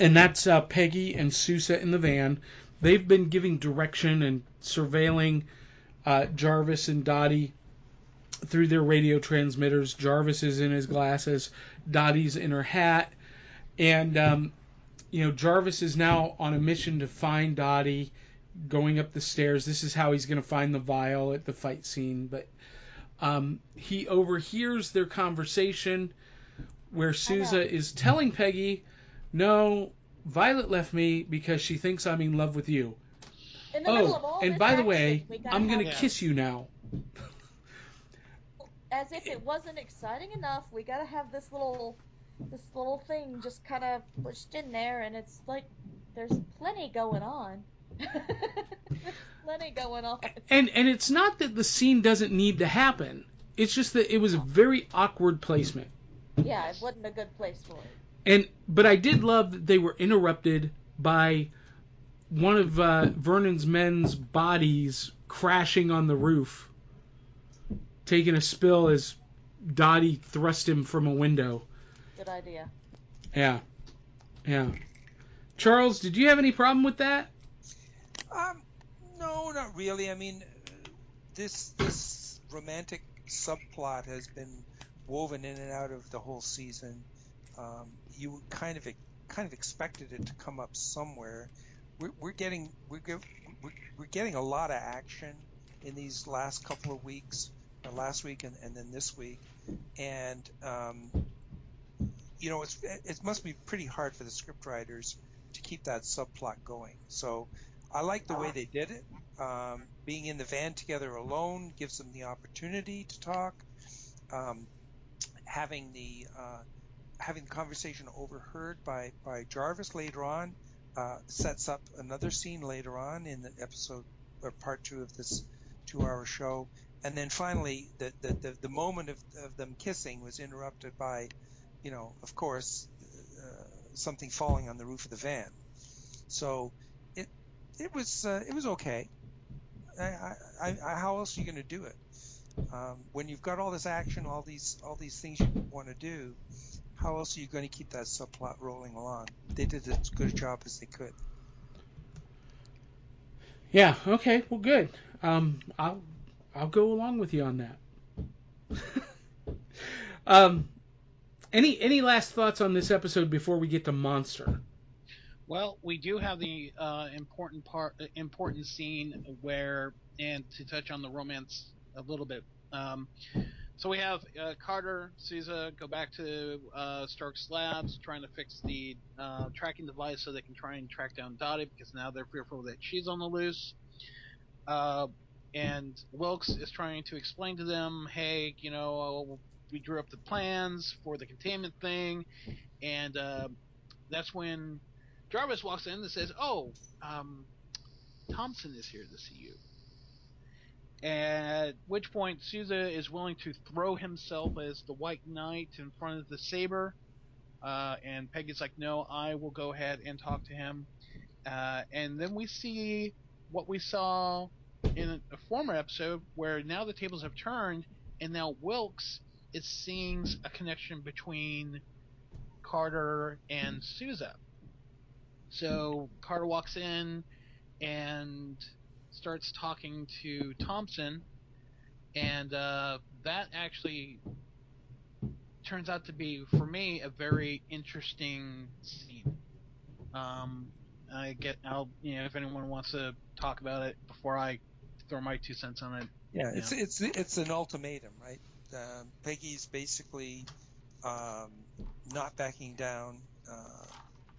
and that's uh, Peggy and Sousa in the van. They've been giving direction and surveilling Uh, Jarvis and Dottie through their radio transmitters. Jarvis is in his glasses, Dottie's in her hat, and um, you know, Jarvis is now on a mission to find Dottie, going up the stairs. This is how he's going to find the vial at the fight scene. But um, he overhears their conversation where Sousa is telling Peggy, "No, Violet left me because she thinks I'm in love with you." Oh, and by the way, I'm going to kiss you now. As if it wasn't exciting enough, we got to have this little this little thing just kind of pushed in there, and it's like there's plenty going on. There's plenty going on. And and it's not that the scene doesn't need to happen. It's just that it was a very awkward placement. Yeah, it wasn't a good place for it. And but I did love that they were interrupted by one of uh, Vernon's men's bodies crashing on the roof, taking a spill as Dottie thrust him from a window. Good idea. Yeah. Yeah. Charles, did you have any problem with that? Um, no, not really. I mean, this this romantic subplot has been woven in and out of the whole season. Um, you kind of kind of expected it to come up somewhere. We're getting we're we're getting a lot of action in these last couple of weeks, or last week and, and then this week, and um, you know it's it must be pretty hard for the scriptwriters to keep that subplot going. So I like the way they did it. Um, being in the van together alone gives them the opportunity to talk. Um, having the uh, having the conversation overheard by, by Jarvis later on. Uh, sets up another scene later on in the episode or part two of this two hour show, And then finally, the the, the, the moment of, of them kissing was interrupted by, you know, of course, uh, something falling on the roof of the van. So it it was uh, it was okay. I, I, I, how else are you going to do it? Um, when you've got all this action, all these all these things you want to do, how else are you going to keep that subplot rolling along? They did as good a job as they could. Yeah. Okay. Well, good. Um, I'll I'll go along with you on that. um, any any last thoughts on this episode before we get to Monster? Well, we do have the uh, important part, important scene where, and to touch on the romance a little bit. Um, so we have uh, Carter, Sousa go back to uh, Stark's labs, trying to fix the uh, tracking device so they can try and track down Dottie, because now they're fearful that she's on the loose. Uh, and Wilkes is trying to explain to them, hey, you know, we drew up the plans for the containment thing, and uh, that's when Jarvis walks in and says, oh, um, Thompson is here to see you. At which point, Sousa is willing to throw himself as the White Knight in front of the saber. Uh, and Peggy's like, no, I will go ahead and talk to him. Uh, and then we see what we saw in a former episode, where now the tables have turned, and now Wilkes is seeing a connection between Carter and Sousa. So Carter walks in and starts talking to Thompson, and uh, that actually turns out to be, for me, a very interesting scene. Um, I get, I'll, you know, if anyone wants to talk about it before I throw my two cents on it. Yeah, you know. it's it's it's an ultimatum, right? Um, Peggy's basically um, not backing down, uh,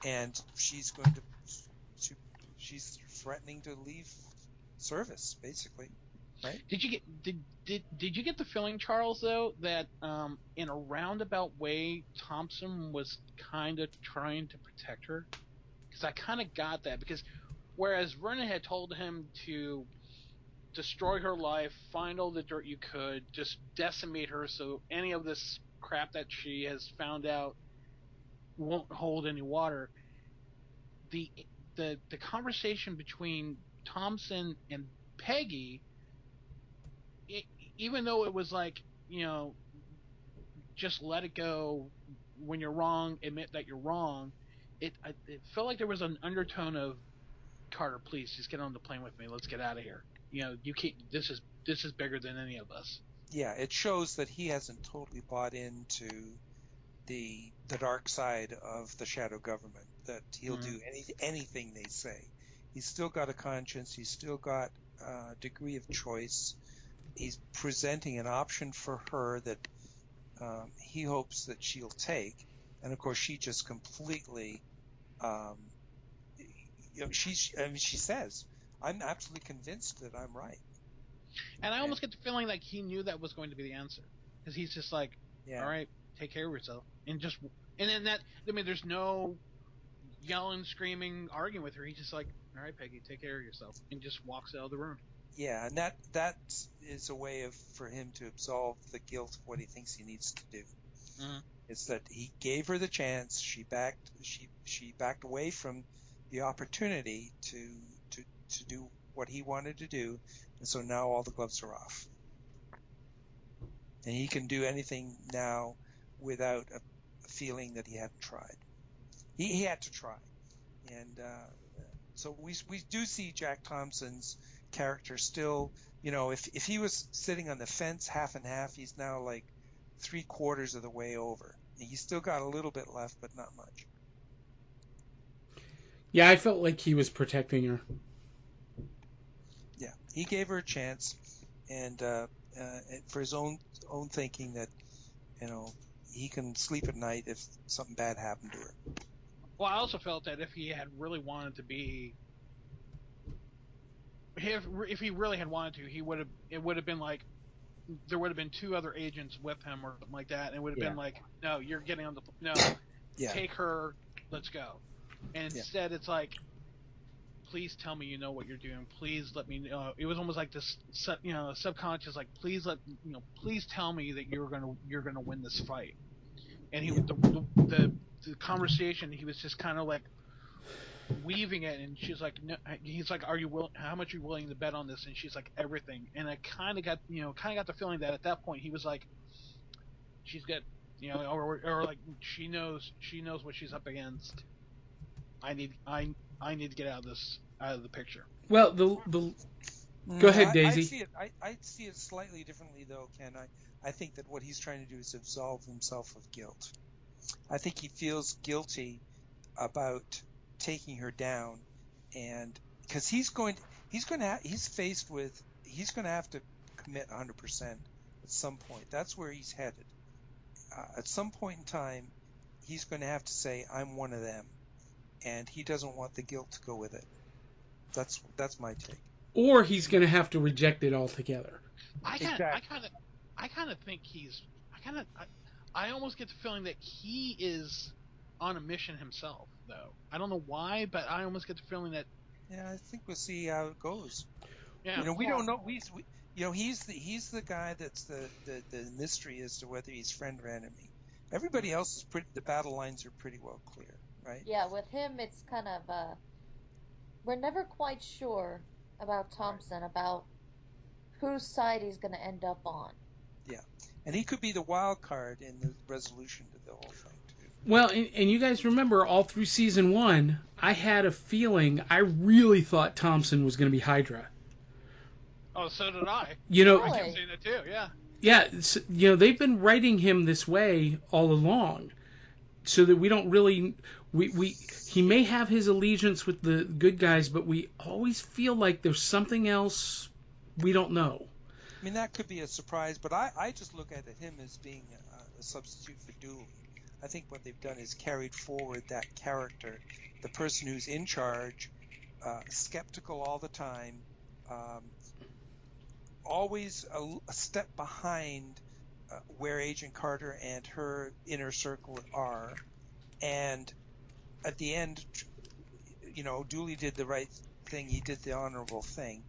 and she's going to, she, she's threatening to leave service, basically, right? Did you get did did did you get the feeling, Charles, though, that um, in a roundabout way, Thompson was kind of trying to protect her? Because I kind of got that, because whereas Vernon had told him to destroy her life, find all the dirt you could, just decimate her, so any of this crap that she has found out won't hold any water. The the the conversation between Thompson and Peggy, it, even though it was like, you know, just let it go, when you're wrong, admit that you're wrong, it it felt like there was an undertone of, Carter, please just get on the plane with me, let's get out of here, you know, you can't, this is this is bigger than any of us. Yeah, it shows that he hasn't totally bought into the the dark side of the shadow government, that he'll mm-hmm. do any, anything they say. He's still got a conscience. He's still got a degree of choice. He's presenting an option for her that um, he hopes that she'll take. And, of course, she just completely um, – you know, she, I mean, she says, I'm absolutely convinced that I'm right. And I almost and, get the feeling like he knew that was going to be the answer, because he's just like, yeah. all right, take care of yourself. And just – and then that – I mean, there's no yelling, screaming, arguing with her. He's just like, all right, Peggy, take care of yourself, and just walks out of the room. Yeah, and that that is a way of for him to absolve the guilt of what he thinks he needs to do. Mm-hmm. It's that he gave her the chance. She backed she she backed away from the opportunity to to to do what he wanted to do, and so now all the gloves are off, and he can do anything now without a feeling that he hadn't tried. He he had to try, and. Uh, So we we do see Jack Thompson's character still, you know, if if he was sitting on the fence half and half, he's now like three quarters of the way over. He's still got a little bit left, but not much. Yeah, I felt like he was protecting her. Yeah, he gave her a chance, and uh, uh, for his own own thinking that, you know, he can sleep at night if something bad happened to her. Well, I also felt that if he had really wanted to be, if if he really had wanted to, he would have. It would have been like there would have been two other agents with him or something like that, and it would have yeah. been like, no, you're getting on the no, yeah. take her, let's go. And instead, yeah. it's like, please tell me you know what you're doing. Please let me know. It was almost like this, you know, subconscious, like, please let you know, please tell me that you're gonna you're gonna win this fight. And he the the, the conversation, he was just kind of like weaving it, and she's like, no, he's like, are you will? How much are you willing to bet on this? And she's like, everything. And I kind of got, you know, kind of got the feeling that at that point he was like, she's got, you know, or, or like she knows, she knows what she's up against. I need, I, I need to get out of this, out of the picture. Well, the, the, go ahead, I, Daisy. I see it. I, I see it slightly differently though, Ken. I, I think that what he's trying to do is absolve himself of guilt. I think he feels guilty about taking her down, and because he's going, he's going to, ha- he's faced with, he's going to have to commit one hundred percent at some point. That's where he's headed. Uh, at some point in time, he's going to have to say, "I'm one of them," and he doesn't want the guilt to go with it. That's that's my take. Or he's going to have to reject it altogether. I kind, exactly. I kind of, I kind of think he's, I kind of, I, I almost get the feeling that he is on a mission himself, though. I don't know why, but I almost get the feeling that. Yeah, I think we'll see how it goes. Yeah, you know, we don't know. We, we you know, he's the he's the guy that's the, the, the mystery as to whether he's friend or enemy. Everybody else is pretty. The battle lines are pretty well clear, right? Yeah, with him, it's kind of uh, we're never quite sure about Thompson, right, about whose side he's going to end up on. Yeah, and he could be the wild card in the resolution to the whole thing. Well, and, and you guys remember all through season one, I had a feeling, I really thought Thompson was going to be Hydra. Oh, so did I. You know, really? I kept saying that too, yeah. Yeah, so, you know, they've been writing him this way all along, so that we don't really, we, we he may have his allegiance with the good guys, but we always feel like there's something else we don't know. I mean, that could be a surprise, but I, I just look at him as being a, a substitute for Dooley. I think what they've done is carried forward that character, the person who's in charge, uh, skeptical all the time, um, always a, a step behind uh, where Agent Carter and her inner circle are. And at the end, you know, Dooley did the right thing. He did the honorable thing.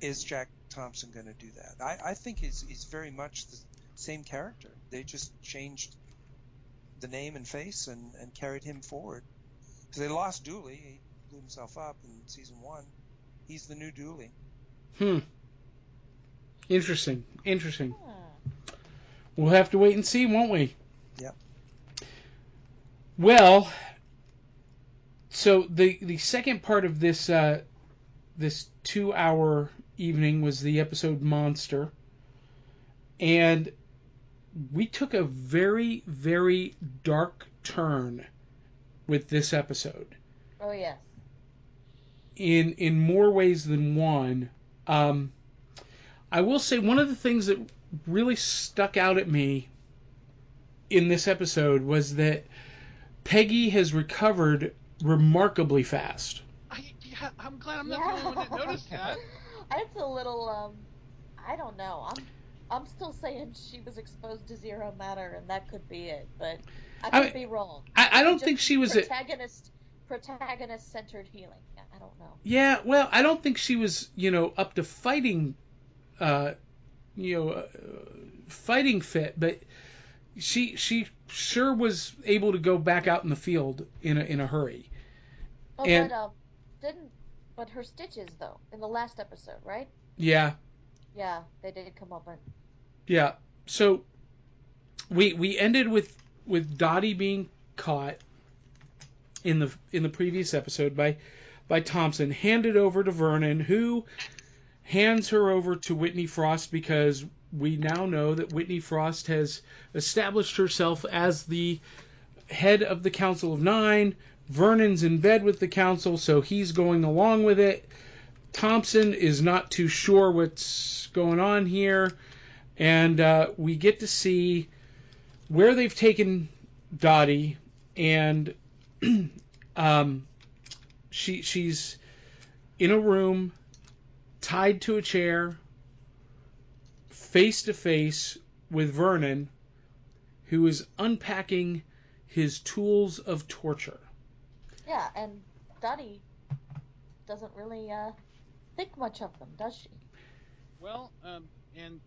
Is Jack Thompson going to do that? I, I think he's, he's very much the same character. They just changed the name and face and, and carried him forward. Because they lost Dooley. He blew himself up in season one. He's the new Dooley. Hmm. Interesting. Interesting. Yeah. We'll have to wait and see, won't we? Yep. Well, so the the second part of this uh, this two-hour evening was the episode Monster. And we took a very, very dark turn with this episode. Oh, yes. In in more ways than one. Um, I will say one of the things that really stuck out at me in this episode was that Peggy has recovered remarkably fast. I, yeah, I'm glad I'm not yeah. the only one that noticed that. That's a little, um, I don't know. I'm I'm still saying she was exposed to zero matter, and that could be it, but I could I, be wrong. I, I don't Just think she was protagonist, a... protagonist-centered healing. I don't know. Yeah, well, I don't think she was, you know, up to fighting, uh, you know, uh, fighting fit, but she she sure was able to go back out in the field in a, in a hurry. Oh, and... but, uh, didn't, but her stitches, though, in the last episode, right? Yeah. Yeah, they did come up in. Yeah, so we we ended with, with Dottie being caught in the in the previous episode by by Thompson, handed over to Vernon, who hands her over to Whitney Frost because we now know that Whitney Frost has established herself as the head of the Council of Nine. Vernon's in bed with the Council, so he's going along with it. Thompson is not too sure what's going on here. And uh, we get to see where they've taken Dottie, and um, she she's in a room, tied to a chair, face to face with Vernon, who is unpacking his tools of torture. Yeah, and Dottie doesn't really uh, think much of them, does she? Well, um, and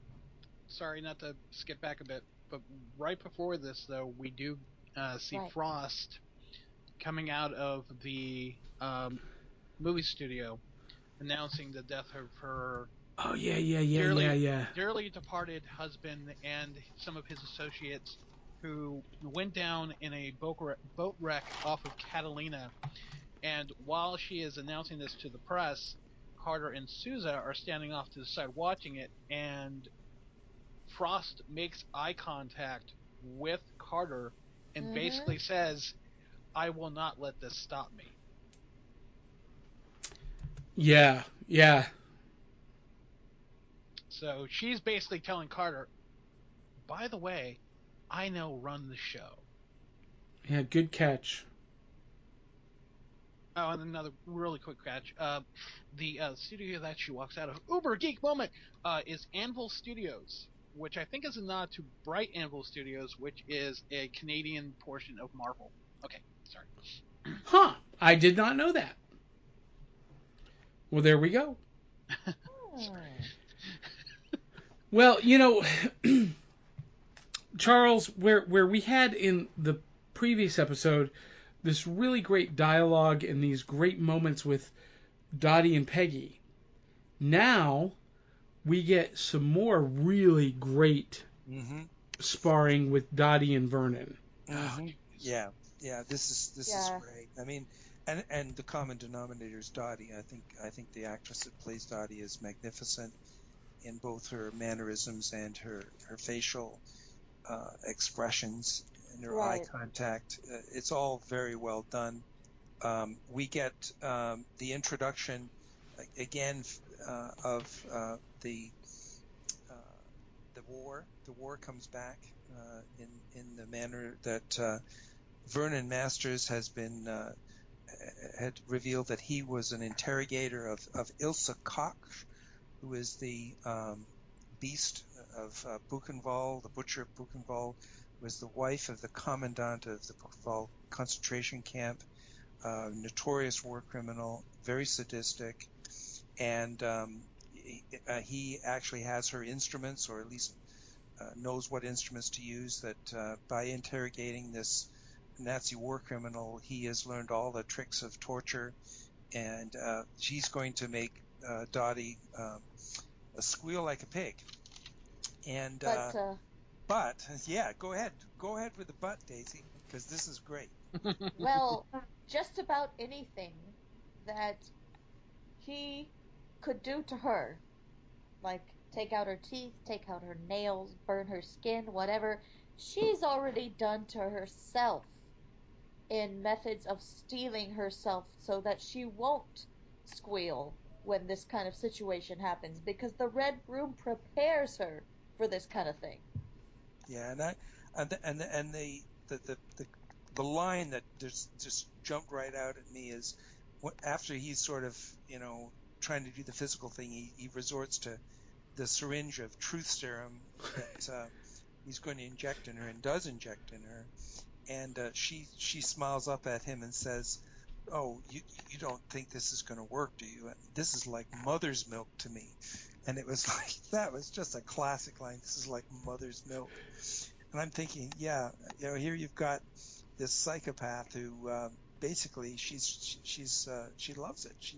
sorry not to skip back a bit, but right before this, though, we do uh, see right. Frost coming out of the um, movie studio announcing the death of her oh yeah yeah yeah dearly, yeah yeah dearly departed husband and some of his associates, who went down in a boat wreck off of Catalina. And while she is announcing this to the press, Carter and Sousa are standing off to the side watching it, and Frost makes eye contact with Carter and mm-hmm. basically says, "I will not let this stop me." Yeah, yeah. So she's basically telling Carter, by the way, I know, run the show. Yeah, good catch. Oh, and another really quick catch. Uh, the uh, studio that she walks out of, uber geek moment, uh, is Anvil Studios, which I think is a nod to Bright Anvil Studios, which is a Canadian portion of Marvel. Okay, sorry. Huh, I did not know that. Well, there we go. Sorry. Well, you know... Charles, where where we had in the previous episode this really great dialogue and these great moments with Dottie and Peggy, now we get some more really great mm-hmm. sparring with Dottie and Vernon. Mm-hmm. Yeah, yeah, this is this yeah. is great. I mean, and and the common denominator is Dottie. I think I think the actress that plays Dottie is magnificent in both her mannerisms and her her facial. Uh, expressions and her right. eye contact. Uh, it's all very well done. Um, we get um, the introduction again uh, of uh, the uh, the war. The war comes back uh, in in the manner that uh, Vernon Masters has been uh, had revealed that he was an interrogator of, of Ilsa Koch, who is the um, beast of uh, Buchenwald, the butcher of Buchenwald, was the wife of the commandant of the Buchenwald concentration camp, uh, notorious war criminal, very sadistic, and um, he, uh, he actually has her instruments, or at least uh, knows what instruments to use, that uh, by interrogating this Nazi war criminal, he has learned all the tricks of torture, and uh, she's going to make uh, Dottie uh, squeal like a pig. And but, uh, uh, but yeah, go ahead, go ahead with the butt, Daisy, because this is great. Well, just about anything that he could do to her, like take out her teeth, take out her nails, burn her skin, whatever, she's already done to herself in methods of stealing herself so that she won't squeal when this kind of situation happens, because the Red Room prepares her for this kind of thing. Yeah, and I, and the, and the, and the, the, the, the line that just, just jumped right out at me is, what, after he's sort of, you know, trying to do the physical thing, he, he resorts to the syringe of truth serum that uh, he's going to inject in her, and does inject in her, and uh, she she smiles up at him and says, "Oh, you you don't think this is going to work, do you? This is like mother's milk to me." And it was like, that was just a classic line. This is like mother's milk. And I'm thinking, yeah, you know, here you've got this psychopath who uh, basically she's she's uh, she loves it. She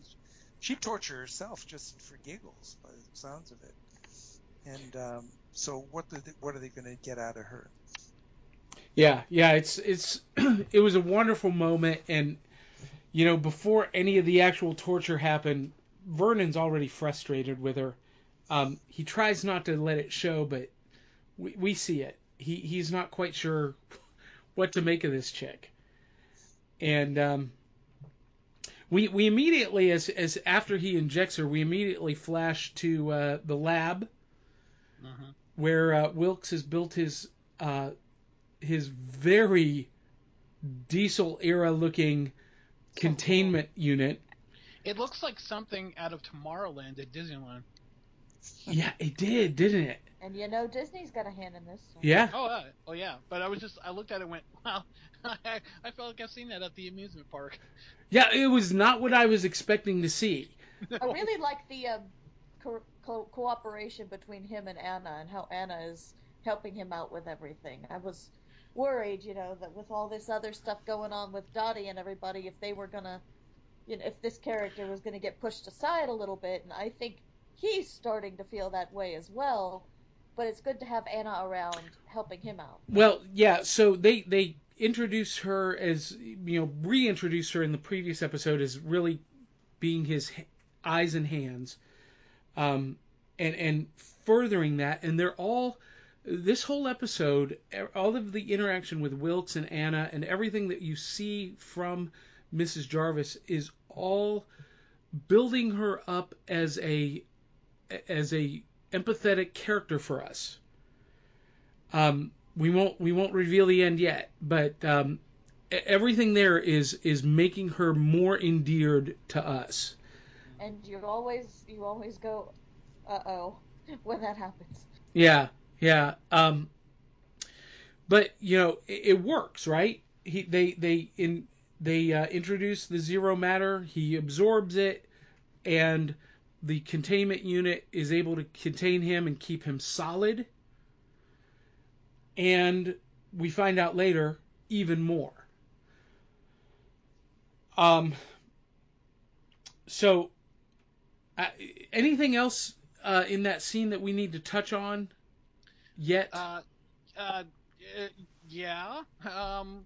she tortured herself just for giggles, by the sounds of it. And um, so what do they, what are they going to get out of her? Yeah, yeah, it's it's it was a wonderful moment, and you know, before any of the actual torture happened, Vernon's already frustrated with her. Um, he tries not to let it show, but we, we see it. He he's not quite sure what to make of this chick, and um, we we immediately, as as after he injects her, we immediately flash to uh, the lab uh-huh. where uh, Wilkes has built his uh, his very diesel era looking containment unit. It looks like something out of Tomorrowland at Disneyland. Yeah, it did, didn't it? And you know Disney's got a hand in this. So. Yeah. Oh, uh, oh yeah. But I was just, I looked at it and went, wow, I, I felt like I've seen that at the amusement park. Yeah, it was not what I was expecting to see. No. I really like the uh, co- co- cooperation between him and Anna, and how Anna is helping him out with everything. I was worried, you know, that with all this other stuff going on with Dottie and everybody, if they were going to, you know, if this character was going to get pushed aside a little bit, and I think he's starting to feel that way as well, but it's good to have Anna around helping him out. Well, yeah, so they, they introduce her as, you know, reintroduce her in the previous episode as really being his eyes and hands, um, and, and furthering that, and they're all... This whole episode, all of the interaction with Wilkes and Anna and everything that you see from Missus Jarvis is all building her up as a as a empathetic character for us. Um, we won't we won't reveal the end yet, but um, everything there is is making her more endeared to us. And you always you always go, uh oh, when that happens. Yeah. Yeah, um, but you know it, it works, right? He they they in they uh, introduce the zero matter. He absorbs it, and the containment unit is able to contain him and keep him solid. And we find out later even more. Um. So, uh, anything else uh, in that scene that we need to touch on? Yet, uh, uh, yeah. Um,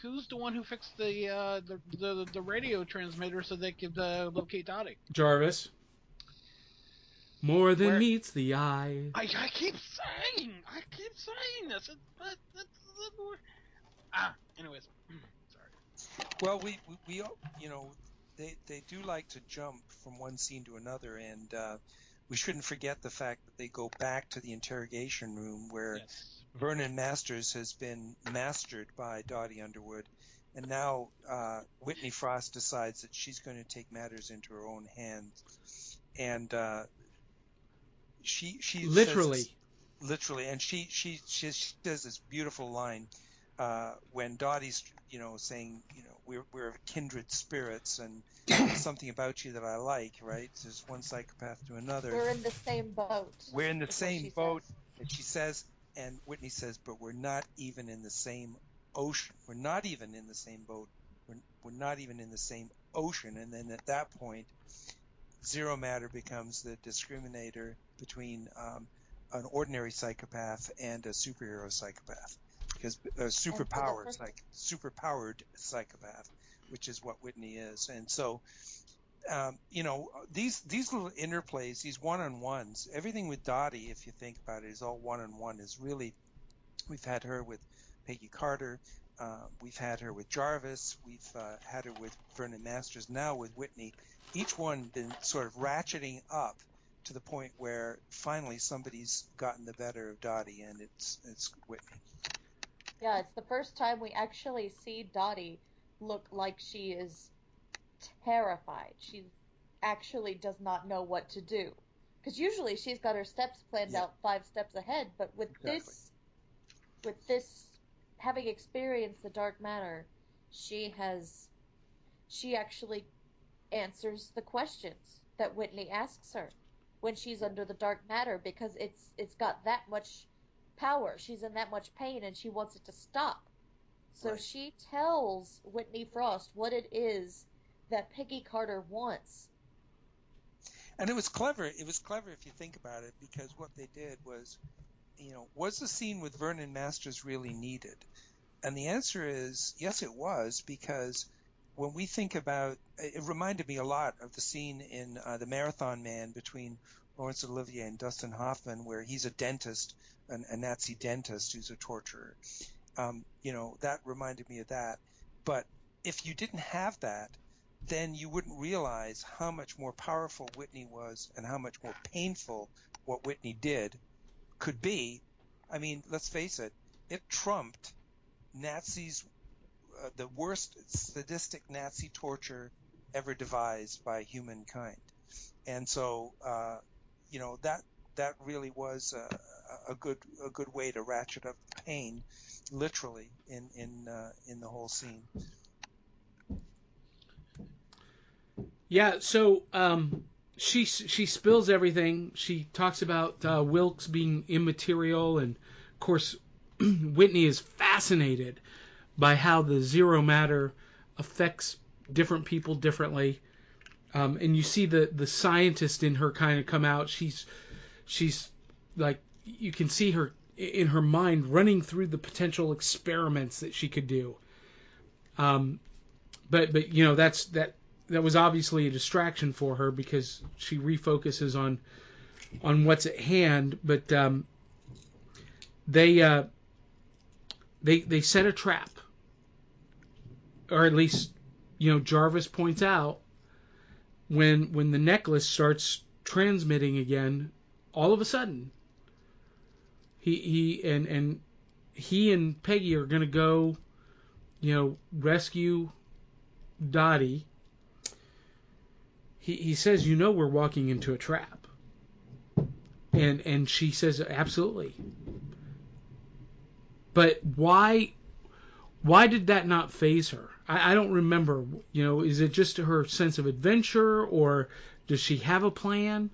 who's the one who fixed the uh the, the the radio transmitter so they could uh, locate Dottie? Jarvis. More than Where, meets the eye. I, I keep saying, I keep saying this, but ah, anyways, sorry. Well, we we, we all, you know, they they do like to jump from one scene to another, and. uh We shouldn't forget the fact that they go back to the interrogation room where yes. Vernon Masters has been mastered by Dottie Underwood, and now uh, Whitney Frost decides that she's going to take matters into her own hands, and uh, she she literally, this, literally, and she she she, she does this beautiful line uh, when Dottie's you know saying you know we're we're kindred spirits and. Something about you that I like, right? There's one psychopath to another. We're in the same boat. We're in the same boat, says. And she says, and Whitney says, but we're not even in the same ocean. We're not even in the same boat. We're, we're not even in the same ocean. And then at that point, zero matter becomes the discriminator between um, an ordinary psychopath and a superhero psychopath, because a uh, superpowered, like superpowered psychopath. Which is what Whitney is, and so um, you know these these little interplays, these one-on-ones, everything with Dottie, if you think about it, is all one-on-one. Is really, we've had her with Peggy Carter, uh, we've had her with Jarvis, we've uh, had her with Vernon Masters, now with Whitney. Each one been sort of ratcheting up to the point where finally somebody's gotten the better of Dottie, and it's it's Whitney. Yeah, it's the first time we actually see Dottie. Look like she is terrified. She actually does not know what to do. Because usually she's got her steps planned yeah. out five steps ahead, but with exactly. this, with this, having experienced the dark matter, she has, she actually answers the questions that Whitney asks her when she's under the dark matter, because it's it's got that much power. She's in that much pain, and she wants it to stop. So right. She tells Whitney Frost what it is that Peggy Carter wants. And it was clever. It was clever if you think about it, because what they did was, you know, was the scene with Vernon Masters really needed? And the answer is yes, it was, because when we think about it, reminded me a lot of the scene in uh, The Marathon Man between Laurence Olivier and Dustin Hoffman, where he's a dentist, an, a Nazi dentist who's a torturer. Um, you know, that reminded me of that. But if you didn't have that, then you wouldn't realize how much more powerful Whitney was and how much more painful what Whitney did could be. I mean, let's face it, it trumped Nazis, uh, the worst sadistic Nazi torture ever devised by humankind. And so, uh, you know, that that really was a, a good a good way to ratchet up the pain, literally, in in uh, in the whole scene. Yeah. So um, she she spills everything. She talks about uh, Wilkes being immaterial, and of course, Whitney is fascinated by how the zero matter affects different people differently. Um, and you see the, the scientist in her kind of come out. She's she's like, you can see her in her mind running through the potential experiments that she could do. Um, but but you know that's that that was obviously a distraction for her because she refocuses on on what's at hand. But um, they uh, they they set a trap, or at least you know Jarvis points out. When when the necklace starts transmitting again, all of a sudden, he he and and he and Peggy are gonna go, you know, rescue Dottie. He he says, you know, we're walking into a trap, and and she says, absolutely. But why why did that not phase her? I don't remember, you know, is it just her sense of adventure, or does she have a plan?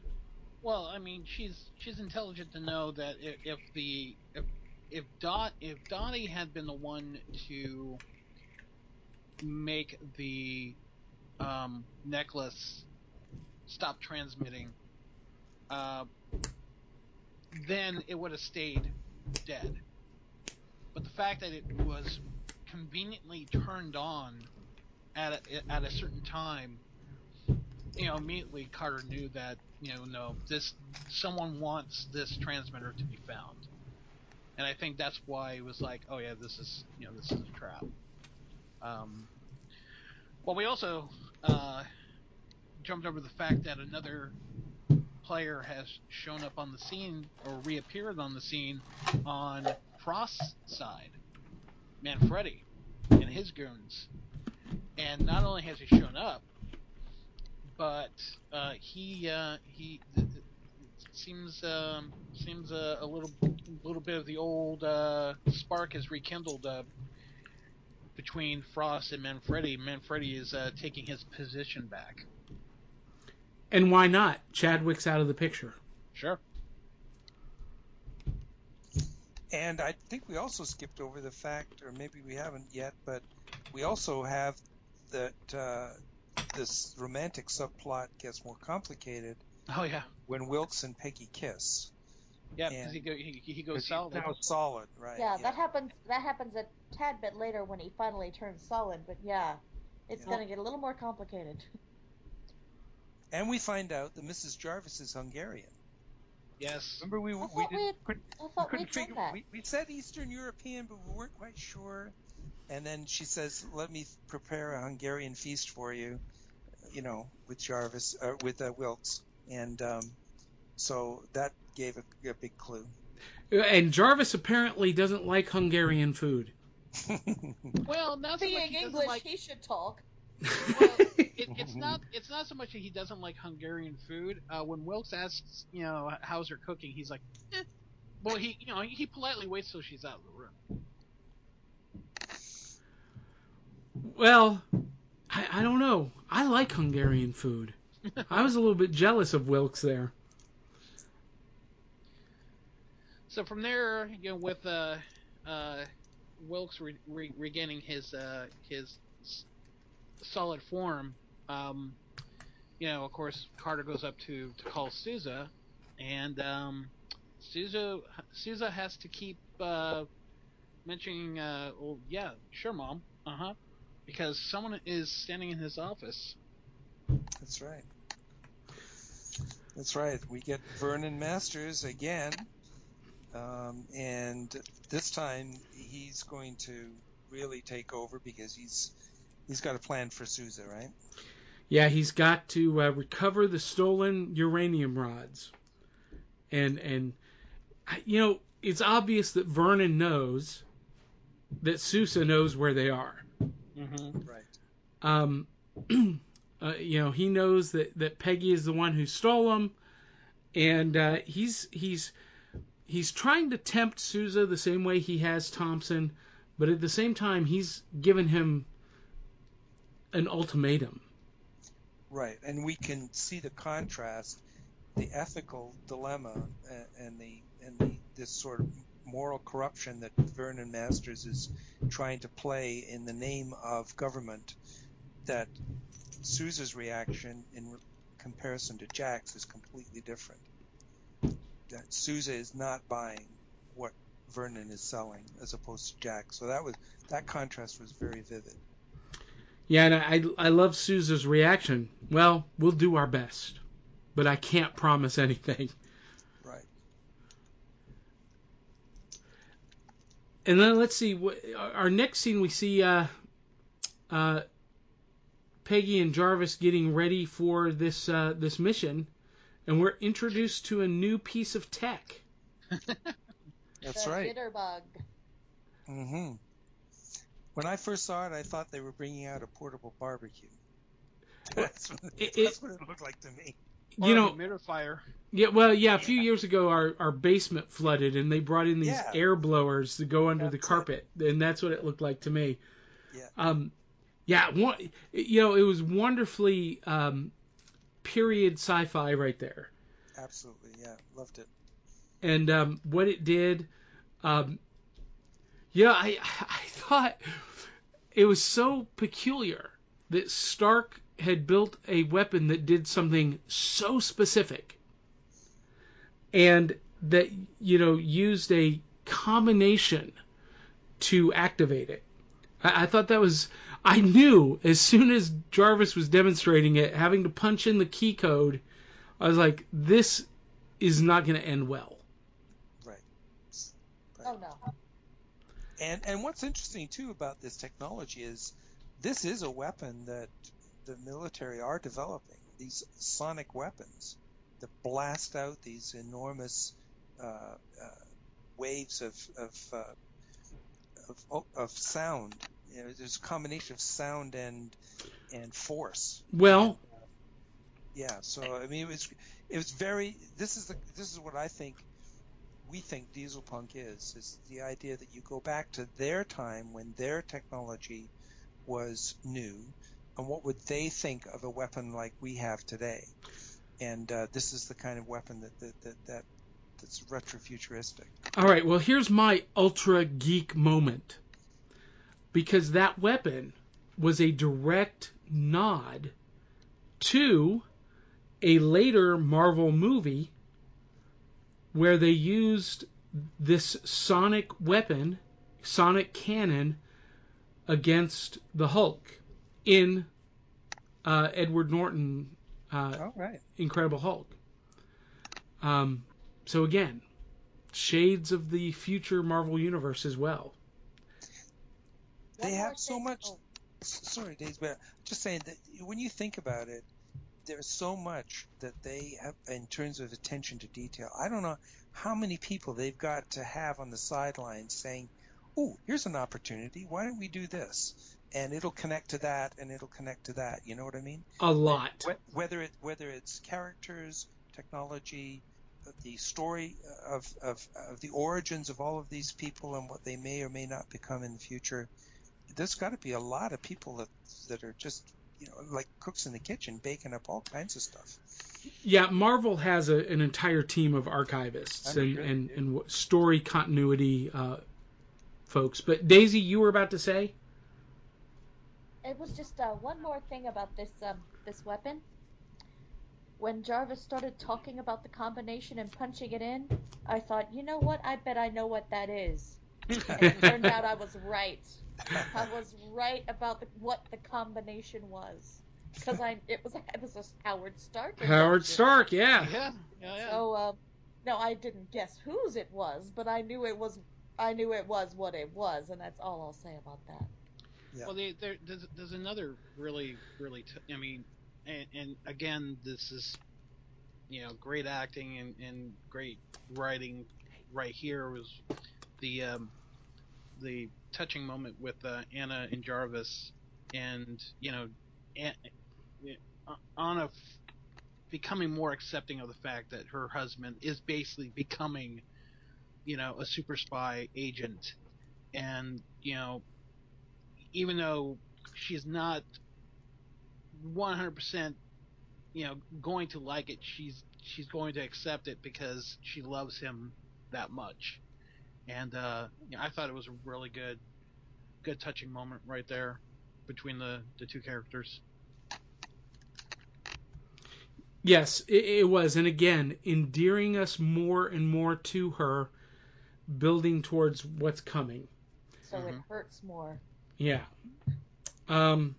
Well, I mean, she's she's intelligent to know that if, if the if if Dot if Dottie had been the one to make the um, necklace stop transmitting, uh, then it would have stayed dead. But the fact that it was conveniently turned on at a, at a certain time, you know, immediately Carter knew that, you know, no, this, someone wants this transmitter to be found. And I think that's why it was like, oh yeah, this is, you know, this is a trap. Um, well, we also uh, jumped over the fact that another player has shown up on the scene, or reappeared on the scene, on Frost's side. Manfredi and his goons, and not only has he shown up, but uh, he uh, he th- th- seems um, seems a, a little little bit of the old uh, spark is rekindled uh, between Frost and Manfredi. Manfredi is uh, taking his position back. And why not? Chadwick's out of the picture. Sure. And I think we also skipped over the fact, or maybe we haven't yet, but we also have that uh, this romantic subplot gets more complicated. Oh yeah. When Wilkes and Peggy kiss. Yeah, because he, go, he, he goes solid. Now solid, right? Yeah, yeah, that happens. That happens a tad bit later when he finally turns solid. But yeah, it's yeah. going to get a little more complicated. And we find out that Missus Jarvis is Hungarian. Yes. Remember we we did couldn't, couldn't figure that. We, we said Eastern European, but we weren't quite sure. And then she says, "Let me prepare a Hungarian feast for you," you know, with Jarvis uh, with uh, Wilkes, and um, so that gave a, a big clue. And Jarvis apparently doesn't like Hungarian food. Well, not so much he doesn't English, like... he should talk. Well, it, it's not it's not so much that he doesn't like Hungarian food. Uh, when Wilkes asks, you know, how's her cooking, he's like, eh. Well, he, you know, he politely waits till she's out of the room. Well, I, I don't know. I like Hungarian food. I was a little bit jealous of Wilkes there. So from there, you know, with uh, uh, Wilkes re- re- regaining his uh, his solid form, um, you know, of course, Carter goes up to, to call Sousa, and um, Sousa, Sousa has to keep uh, mentioning, uh, well, yeah, sure, Mom, uh-huh, because someone is standing in his office. That's right. That's right. We get Vernon Masters again, um, and this time he's going to really take over because he's He's got a plan for Sousa, right? Yeah, he's got to uh, recover the stolen uranium rods. And, and you know, it's obvious that Vernon knows that Sousa knows where they are. Mm-hmm. Right. Um, uh, you know, he knows that, that Peggy is the one who stole them. And uh, he's he's he's trying to tempt Sousa the same way he has Thompson, but at the same time, he's given him an ultimatum. Right, and we can see the contrast, the ethical dilemma, and the and the, this sort of moral corruption that Vernon Masters is trying to play in the name of government, that Sousa's reaction in re- comparison to Jack's is completely different. That Sousa is not buying what Vernon is selling as opposed to Jack. So that was that contrast was very vivid. Yeah, and I I love Sousa's reaction. Well, we'll do our best, but I can't promise anything. Right. And then let's see. Our next scene, we see uh, uh, Peggy and Jarvis getting ready for this uh, this mission, and we're introduced to a new piece of tech. That's the right. Jitterbug. Mm-hmm. When I first saw it, I thought they were bringing out a portable barbecue. That's what it, that's it, what it looked like to me. You or know, a humidifier. Yeah, well, yeah. A few yeah. years ago, our, our basement flooded, and they brought in these yeah. air blowers to go under that's the carpet, it. and that's what it looked like to me. Yeah. Um, yeah. One, you know, it was wonderfully um, period sci-fi right there. Absolutely. Yeah, loved it. And um, what it did, um, yeah, I I thought it was so peculiar that Stark had built a weapon that did something so specific, and that, you know, used a combination to activate it. I, I thought that was, I knew as soon as Jarvis was demonstrating it, having to punch in the key code, I was like, this is not going to end well. Right. right. Oh no. And and what's interesting too about this technology is this is a weapon that the military are developing, these sonic weapons that blast out these enormous uh, uh, waves of of, uh, of of sound. You know, there's a combination of sound and and force. Well, and, uh, yeah. So I mean, it was it was very. This is the this is what I think. we think Dieselpunk is, is the idea that you go back to their time when their technology was new, and what would they think of a weapon like we have today? And uh, this is the kind of weapon that, that, that, that that's retrofuturistic. All right, well, here's my ultra geek moment, because that weapon was a direct nod to a later Marvel movie where they used this sonic weapon, sonic cannon, against the Hulk in uh, Edward Norton, uh, oh, right. Incredible Hulk. Um, so again, shades of the future Marvel Universe as well. They have so much... Oh. Sorry, Daisy, but just saying that when you think about it, there's so much that they have in terms of attention to detail. I don't know how many people they've got to have on the sidelines saying, oh, here's an opportunity. Why don't we do this? And it'll connect to that, and it'll connect to that. You know what I mean? A lot. Whether it whether it's characters, technology, the story of, of, of the origins of all of these people and what they may or may not become in the future, there's got to be a lot of people that that are just – you know, like cooks in the kitchen, baking up all kinds of stuff. Yeah, Marvel has a, an entire team of archivists and, really and, and story continuity uh, folks. But Daisy, you were about to say? It was just uh, one more thing about this um, this weapon. When Jarvis started talking about the combination and punching it in, I thought, you know what? I bet I know what that is. And it turned out I was right. I was right about the, what the combination was, because I it was it was a Howard Stark. Howard Stark, yeah. yeah, yeah, yeah. So uh, no, I didn't guess whose it was, but I knew it was I knew it was what it was, and that's all I'll say about that. Yeah. Well, they, there's there's another really really t- I mean, and, and again, this is, you know, great acting and, and great writing right here was the um, the. touching moment with uh, Anna and Jarvis, and you know, Anna f- becoming more accepting of the fact that her husband is basically becoming you know, a super spy agent. And, you know, even though she's not one hundred percent, you know, going to like it, she's she's going to accept it because she loves him that much. And uh, you know, I thought it was a really good, good touching moment right there between the, the two characters. Yes, it, it was. And again, endearing us more and more to her, building towards what's coming. So mm-hmm. it hurts more. Yeah. Um.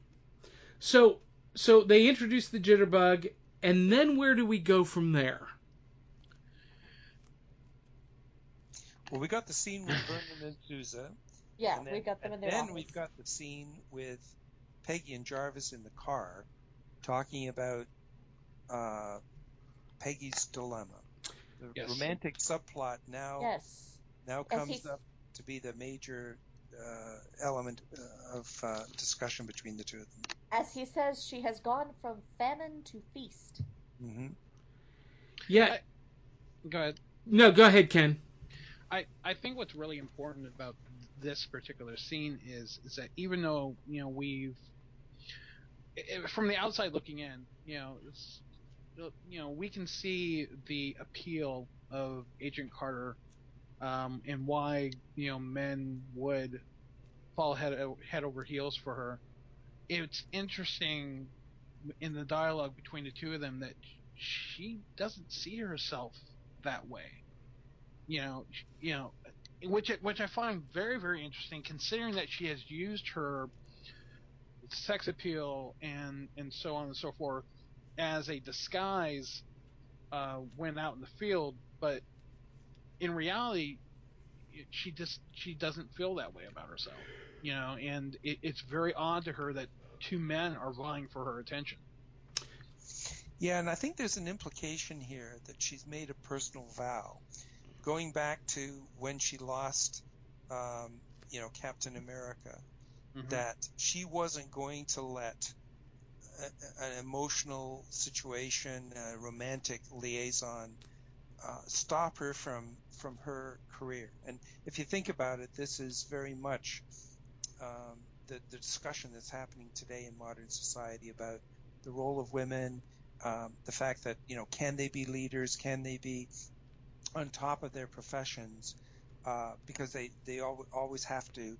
So so they introduced the jitterbug, and then where do we go from there? Well, we got the scene with Vernon and Sousa. Yeah, and then, we got them in their office. And then we've got the scene with Peggy and Jarvis in the car talking about uh, Peggy's dilemma. The yes. romantic subplot now yes. now comes up to be the major uh, element of uh, discussion between the two of them. As he says, she has gone from famine to feast. Mm-hmm. Yeah. I, go ahead. No, go ahead, Ken. I, I think what's really important about this particular scene is, is that even though, you know, we've it, from the outside looking in, you know, it's, you know, we can see the appeal of Agent Carter um, and why, you know, men would fall head, head over heels for her. It's interesting in the dialogue between the two of them that she doesn't see herself that way. You know, you know, which which I find very, very interesting, considering that she has used her sex appeal and, and so on and so forth as a disguise uh, when out in the field. But in reality, she just she doesn't feel that way about herself. You know, and it, it's very odd to her that two men are vying for her attention. Yeah, and I think there's an implication here that she's made a personal vow. Going back to when she lost, um, you know, Captain America, mm-hmm. that she wasn't going to let a, an emotional situation, a romantic liaison, uh, stop her from, from her career. And if you think about it, this is very much um, the, the discussion that's happening today in modern society about the role of women, um, the fact that, you know, can they be leaders? Can they be on top of their professions, uh, because they, they al- always have to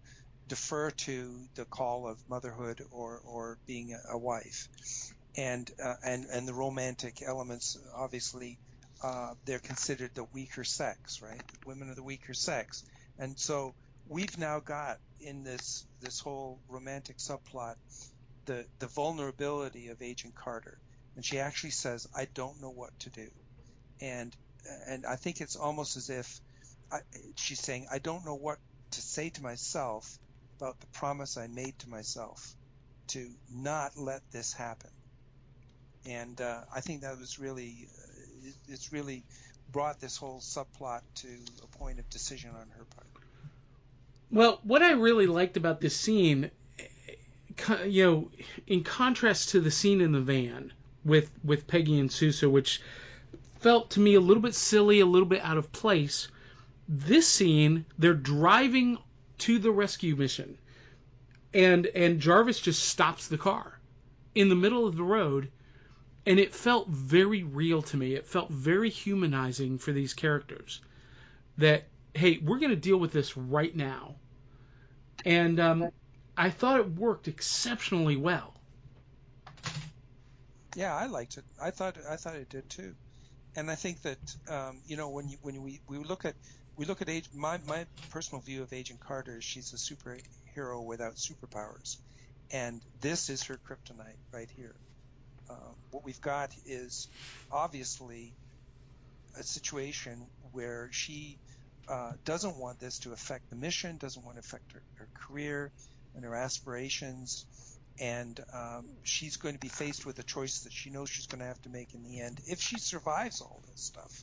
defer to the call of motherhood or, or being a, a wife. And, uh, and and the romantic elements, obviously, uh, they're considered the weaker sex, right? Women are the weaker sex. And so we've now got in this this whole romantic subplot the, the vulnerability of Agent Carter. And she actually says, I don't know what to do. And And I think it's almost as if I, she's saying, I don't know what to say to myself about the promise I made to myself to not let this happen. And uh, I think that was really, uh, it, it's really brought this whole subplot to a point of decision on her part. Well, what I really liked about this scene, you know, in contrast to the scene in the van with, with Peggy and Sousa, which felt to me a little bit silly, a little bit out of place. This scene, they're driving to the rescue mission, and and Jarvis just stops the car in the middle of the road, and it felt very real to me. It felt very humanizing for these characters that, hey, we're going to deal with this right now. And um, I thought it worked exceptionally well. Yeah, I liked it. I thought I thought it did too. And I think that um, you know when you, when we, we look at we look at Agent, my my personal view of Agent Carter is she's a superhero without superpowers, and this is her kryptonite right here. Uh, what we've got is obviously a situation where she uh, doesn't want this to affect the mission, doesn't want to affect her, her career and her aspirations, and um, she's going to be faced with a choice that she knows she's going to have to make in the end if she survives all this stuff.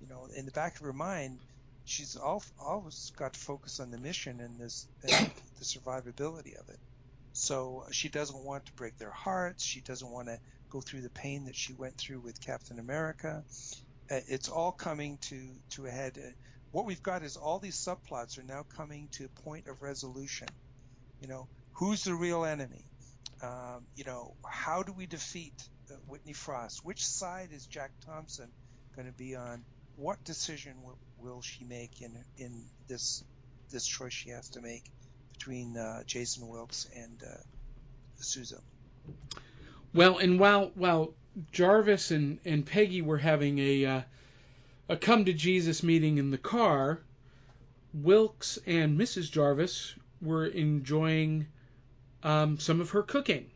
You know, in the back of her mind, she's always got to focus on the mission and this and the survivability of it. So she doesn't want to break their hearts. She doesn't want to go through the pain that she went through with Captain America. It's all coming to, to a head what we've got is all these subplots are now coming to a point of resolution. You know, who's the real enemy? Um, you know, how do we defeat uh, Whitney Frost? Which side is Jack Thompson going to be on? What decision w- will she make in in this this choice she has to make between uh, Jason Wilkes and uh, Sousa? Well, and while while Jarvis and, and Peggy were having a uh, a come to Jesus meeting in the car, Wilkes and Missus Jarvis were enjoying um, some of her cooking,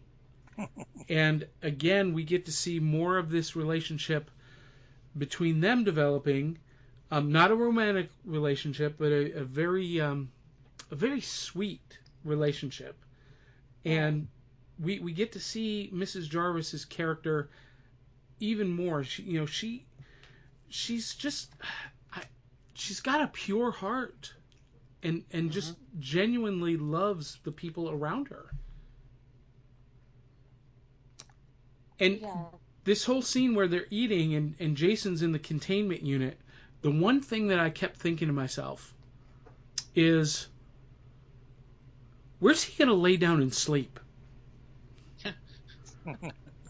and again we get to see more of this relationship between them developing, um, not a romantic relationship, but a, a very um, a very sweet relationship, and we we get to see Missus Jarvis's character even more. She, you know, she she's just I, she's got a pure heart, and and mm-hmm. just genuinely loves the people around her. And yeah. This whole scene where they're eating and, and Jason's in the containment unit, the one thing that I kept thinking to myself is, where's he going to lay down and sleep?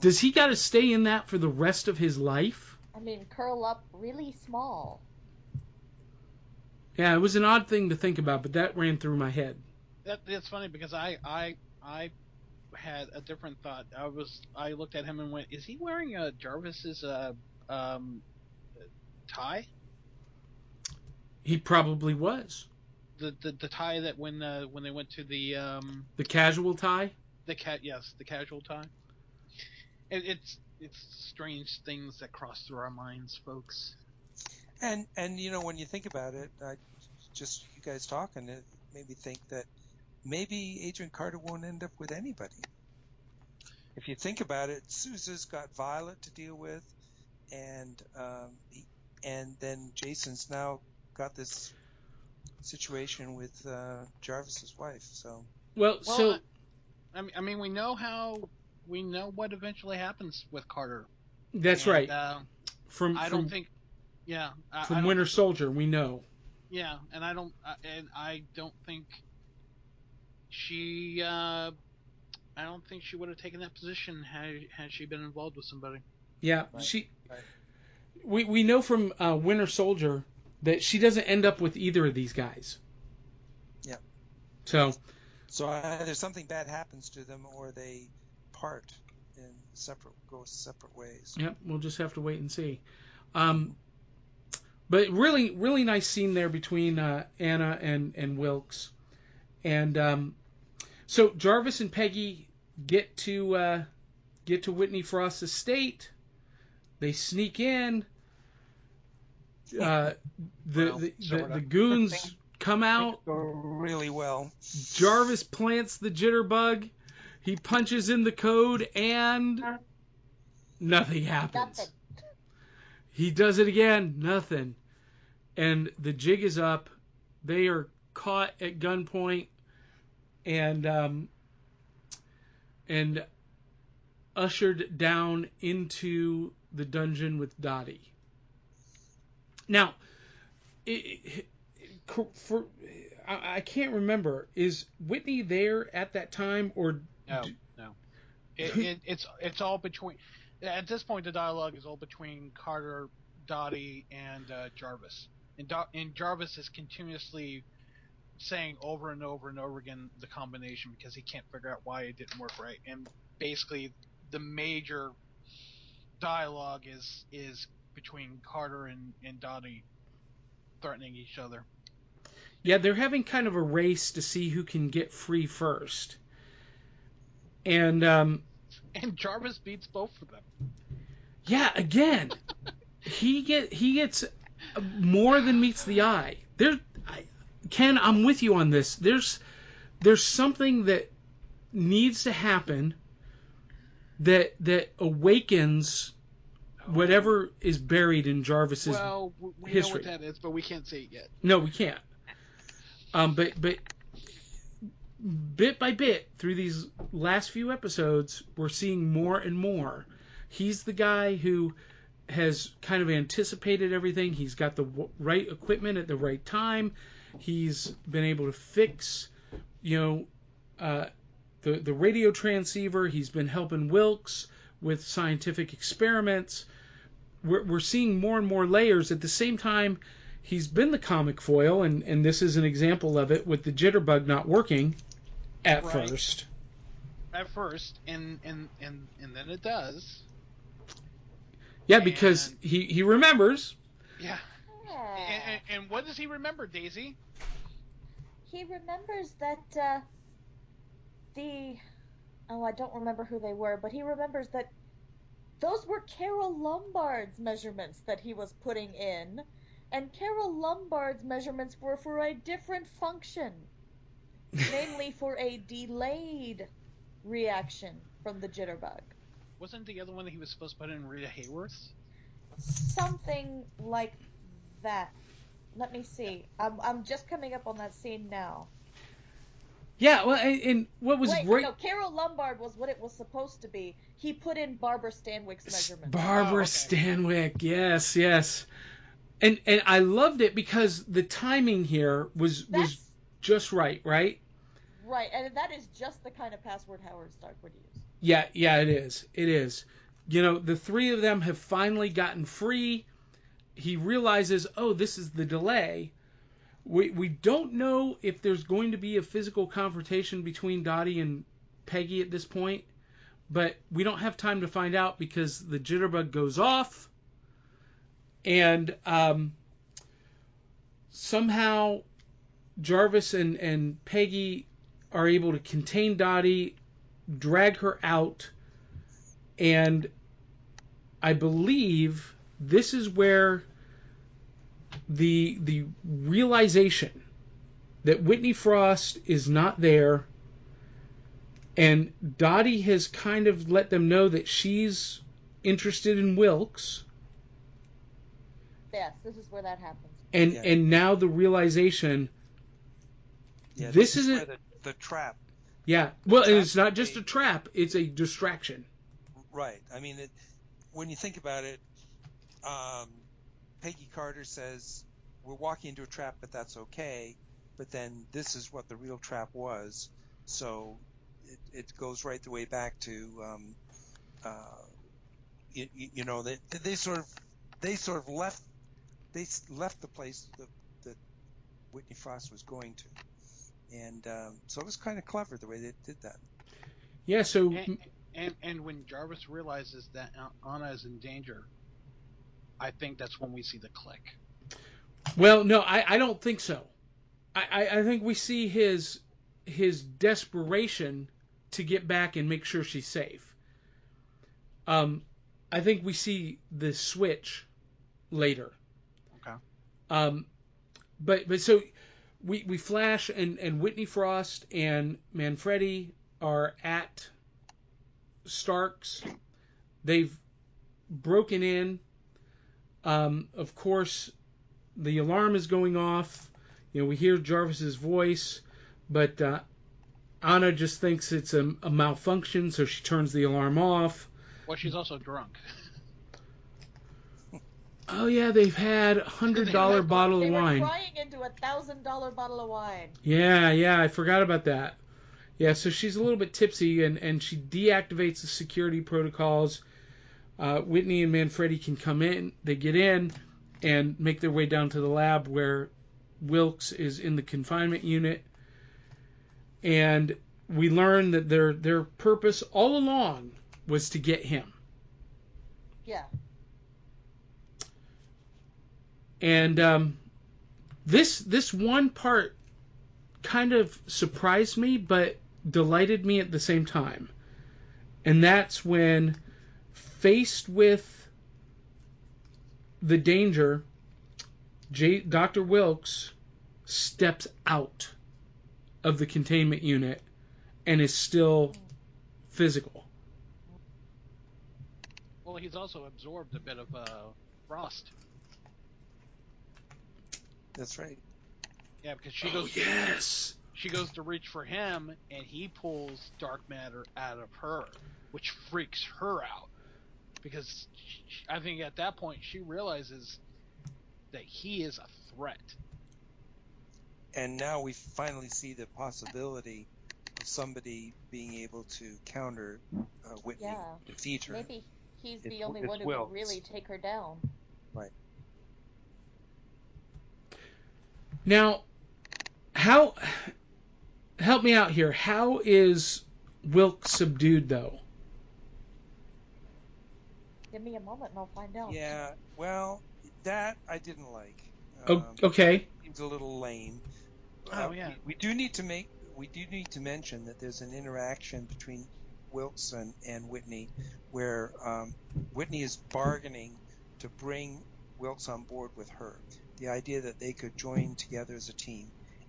Does he got to stay in that for the rest of his life? I mean, curl up really small. Yeah, it was an odd thing to think about, but that ran through my head. That, that's funny because I... I, I... had a different thought. I was I looked at him and went, is he wearing a Jarvis's uh, um, tie? He probably was. The the, the tie that when uh, when they went to the um, the casual tie? The cat yes, the casual tie. It, it's it's strange things that cross through our minds, folks. And and you know, when you think about it, I, just you guys talking, it made me think that maybe Agent Carter won't end up with anybody. If you think about it, Sousa's got Violet to deal with, and um, he, and then Jason's now got this situation with uh, Jarvis's wife. So well, well so I, I mean, we know how we know what eventually happens with Carter. That's and, right. Uh, from I from, don't think, yeah, I, from I Winter think, Soldier, we know. Yeah, and I don't, and I don't think. She, uh, I don't think she would have taken that position had, had she been involved with somebody. Yeah, right. she. Right. We we know from uh, Winter Soldier that she doesn't end up with either of these guys. Yeah. So. So uh, either something bad happens to them, or they part and separate go separate ways. Yep, we'll just have to wait and see. Um, but really, really nice scene there between uh, Anna and and Wilkes. And um, so Jarvis and Peggy get to uh, get to Whitney Frost's estate. They sneak in. Uh, the, well, the, the, the goons come out really well. Jarvis plants the jitterbug. He punches in the code, and nothing happens. Nothing. He does it again. Nothing. And the jig is up. They are caught at gunpoint, and um, and ushered down into the dungeon with Dottie. Now, it, it, for I, I can't remember, is Whitney there at that time or no? Do, no, it, it, it's it's all between. At this point, the dialogue is all between Carter, Dottie, and uh, Jarvis, and, Do, and Jarvis is continuously saying over and over and over again the combination because he can't figure out why it didn't work right. And basically the major dialogue is is between Carter and, and Dottie threatening each other. Yeah, they're having kind of a race to see who can get free first. And um, and Jarvis beats both of them. Yeah, again. he get he gets more than meets the eye. There's I Ken, I'm with you on this. There's there's something that needs to happen that that awakens whatever is buried in Jarvis's history. Well, we history. know what that is, but we can't see it yet. No, we can't. Um, but but bit by bit through these last few episodes, we're seeing more and more. He's the guy who has kind of anticipated everything. He's got the w- right equipment at the right time. He's been able to fix, you know, uh, the the radio transceiver. He's been helping Wilkes with scientific experiments. We're, we're seeing more and more layers. At the same time, he's been the comic foil, and, and this is an example of it with the jitterbug not working at right. first. At first, and, and, and, and then it does. Yeah, because and, he, he remembers. Yeah. And, and, and what does he remember, Daisy? He remembers that uh, the... Oh, I don't remember who they were, but he remembers that those were Carol Lombard's measurements that he was putting in, and Carol Lombard's measurements were for a different function, namely for a delayed reaction from the jitterbug. Wasn't the other one that he was supposed to put in Rita Hayworth? Something like that. Let me see. I'm I'm just coming up on that scene now. Yeah, well, and, and what was... Wait, right... no, Carol Lombard was what it was supposed to be. He put in Barbara Stanwyck's measurements. Barbara oh, okay. Stanwyck, yes, yes. And and I loved it because the timing here was, was just right, right? Right, and that is just the kind of password Howard Stark would use. Yeah, yeah, it is. It is. You know, the three of them have finally gotten free. He realizes, oh, this is the delay. We we don't know if there's going to be a physical confrontation between Dottie and Peggy at this point, but we don't have time to find out because the jitterbug goes off, and um, somehow Jarvis and, and Peggy are able to contain Dottie, drag her out, and I believe this is where... The the realization that Whitney Frost is not there, and Dottie has kind of let them know that she's interested in Wilkes. Yes, this is where that happens. And yeah. and now the realization. Yeah, this, this is where the, the trap. Yeah, well, trap and it's not just a trap; it's a distraction. Right. I mean, it, when you think about it. Um, Peggy Carter says, we're walking into a trap, but that's okay. But then this is what the real trap was. So it, it goes right the way back to, um, uh, you, you know, they, they sort of they sort of left they left the place that, that Whitney Frost was going to, and um, so it was kind of clever the way they did that. Yeah. So and and, and when Jarvis realizes that Anna is in danger. I think that's when we see the click. Well, no, I, I don't think so. I, I, I think we see his his desperation to get back and make sure she's safe. Um, I think we see the switch later. Okay. Um, but but so we we flash and, and Whitney Frost and Manfredi are at Stark's. They've broken in. Um, of course, the alarm is going off. You know, we hear Jarvis's voice, but uh, Anna just thinks it's a, a malfunction, so she turns the alarm off. Well, she's also drunk. Oh yeah, they've had a hundred dollar bottle of wine. They were crying into a thousand dollar bottle of wine. Yeah, yeah, I forgot about that. Yeah, so she's a little bit tipsy, and, and she deactivates the security protocols. Uh, Whitney and Manfredi can come in. They get in and make their way down to the lab where Wilkes is in the confinement unit. And we learn that their their purpose all along was to get him. Yeah. And um, this this one part kind of surprised me, but delighted me at the same time. And that's when... Faced with the danger, J- Doctor Wilkes steps out of the containment unit and is still physical. Well, he's also absorbed a bit of uh, frost. That's right. Yeah, because she goes. Oh, yes. She goes to reach for him, and he pulls dark matter out of her, which freaks her out. because she, I think at that point she realizes that he is a threat. And now we finally see the possibility of somebody being able to counter uh, Whitney, yeah. defeat her. Maybe he's it, the only one who will. can really take her down. Right. Now, how... help me out here. How is Wilkes subdued, though? Give me a moment and I'll find out. Yeah, well, that I didn't like. Um, oh, okay. Seems a little lame. Oh, uh, yeah. We, we do need to make we do need to mention that there's an interaction between Wilkes and Whitney where um, Whitney is bargaining to bring Wilkes on board with her. The idea that they could join together as a team.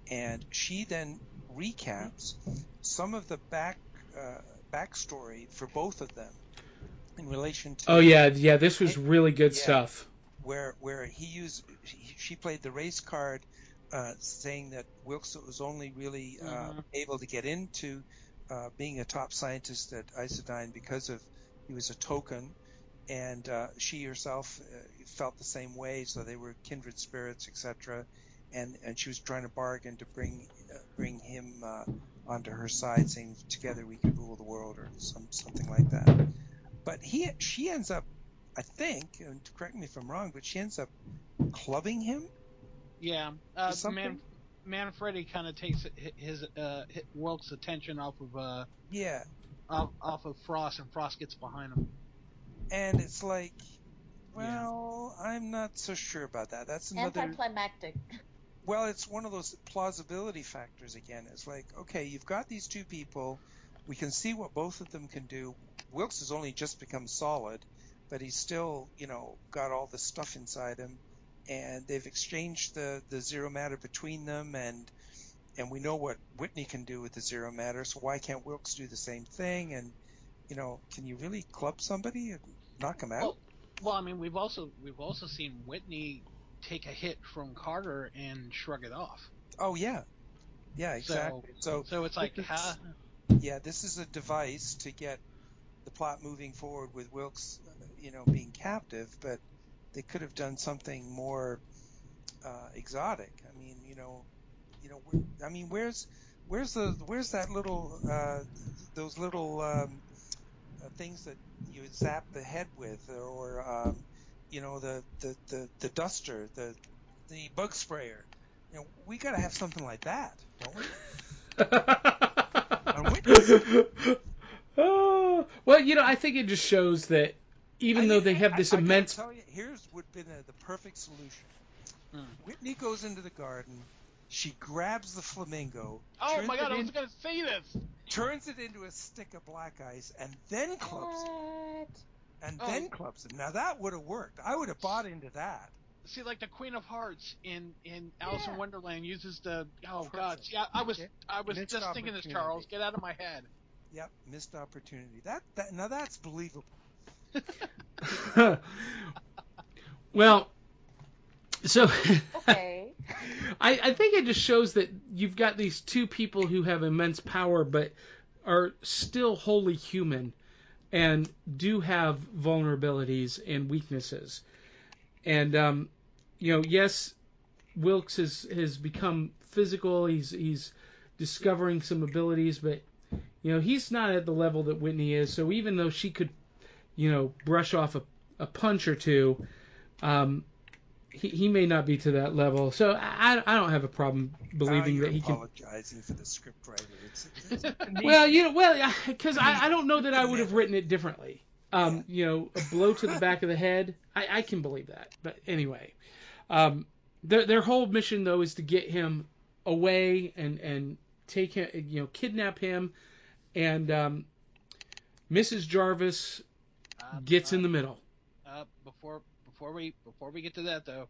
And she then recaps some of the back uh, backstory for both of them in relation to. Oh yeah, yeah, this was really good yeah, stuff. Where where he used he, she played the race card, uh, saying that Wilkes was only really uh, mm-hmm. able to get into uh, being a top scientist at Isodyne because of he was a token, and uh, she herself uh, felt the same way, so they were kindred spirits, et cetera. And, and she was trying to bargain to bring uh, bring him uh, onto her side, saying together we could rule the world or some something like that. But he she ends up, I think, and correct me if I'm wrong, but she ends up clubbing him. Yeah, uh, Man, Manfredi kind of takes his uh, Wilkes' attention off of uh, yeah off, off of Frost, and Frost gets behind him. And it's like, well, yeah. I'm not so sure about that. That's another anticlimactic. Well, it's one of those plausibility factors again. It's like, okay, you've got these two people. We can see what both of them can do. Wilkes has only just become solid, but he's still, you know, got all the stuff inside him. And they've exchanged the, the zero matter between them, and and we know what Whitney can do with the zero matter, so why can't Wilkes do the same thing? And, you know, can you really club somebody and knock him out? Well, well I mean, we've also we've also seen Whitney take a hit from Carter and shrug it off. Oh yeah, yeah, exactly. So, so, so it's like, ha. Yeah, this is a device to get the plot moving forward with Wilkes, you know, being captive. But they could have done something more uh, exotic. I mean, you know, you know, I mean, where's where's the where's that little uh, those little um, uh, things that you zap the head with, or um, you know, the, the, the, the duster, the the bug sprayer. You know, we gotta have something like that, don't we? Oh, well, you know, I think it just shows that even I, though they have this I, I immense. Tell you, here's would been a, the perfect solution. Hmm. Whitney goes into the garden. She grabs the flamingo. Oh my God! I was in, gonna say this. Turns it into a stick of black ice, and then clubs it. And then oh. clubs him. Now that would have worked. I would have bought into that. See, like the Queen of Hearts in, in Alice yeah. in Wonderland uses the oh Perfect. God. Yeah, I was I was missed just thinking this, Charles. Get out of my head. Yep, missed opportunity. That that now that's believable. Well, so okay. I I think it just shows that you've got these two people who have immense power but are still wholly human. And do have vulnerabilities and weaknesses. And, um, you know, yes, Wilkes has, has become physical. He's he's discovering some abilities, but, you know, he's not at the level that Whitney is. So even though she could, you know, brush off a, a punch or two, um, he, he may not be to that level. So I, I don't have a problem believing oh, that he can. You're apologizing for the scriptwriter. It's, it's, it's well, you know, well, because I, I don't know that I would have written it differently. Um, you know, a blow to the back of the head. I, I can believe that. But anyway, um, their their whole mission though is to get him away and and take him, you know, kidnap him, and um, Missus Jarvis um, gets um, in the middle. Uh, before. Before we before we get to that though,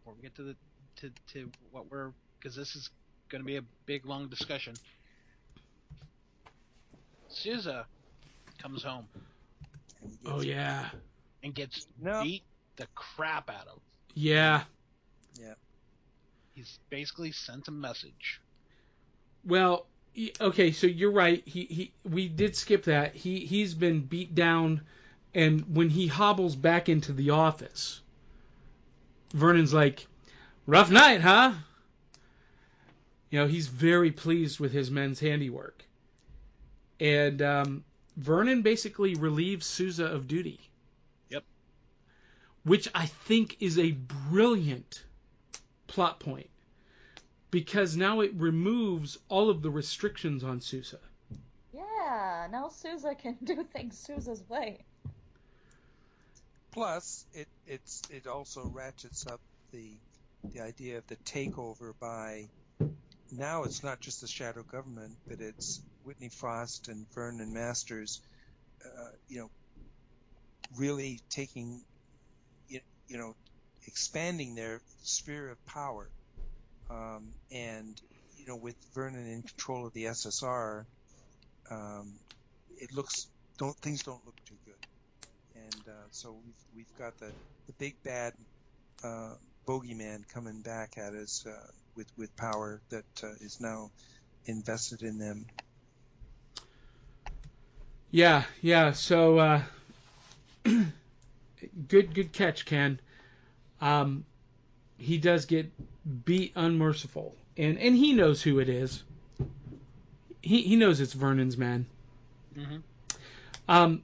before we get to the to, to what we're because this is going to be a big long discussion. Sousa comes home. Oh yeah, and gets nope. beat the crap out of him. Yeah, yeah. He's basically sent a message. Well, okay, so you're right. He he. We did skip that. He he's been beat down And when he hobbles back into the office, Vernon's like, rough night, huh? You know, he's very pleased with his men's handiwork. And um, Vernon basically relieves Sousa of duty. Yep. Which I think is a brilliant plot point. Because now it removes all of the restrictions on Sousa. Yeah, now Sousa can do things Sousa's way. Plus, it it's it also ratchets up the the idea of the takeover by, now it's not just the shadow government, but it's Whitney Frost and Vernon Masters, uh, you know, really taking, you, you know, expanding their sphere of power. Um, and, you know, with Vernon in control of the S S R, um, it looks, don't things don't look too good. And uh, so we've, we've got the, the big bad uh, bogeyman coming back at us uh, with, with power that uh, is now invested in them. Yeah, yeah. So uh, good, good catch, Ken. Um, he does get beat unmerciful, and and he knows who it is. He he knows it's Vernon's man. Mm-hmm. Um,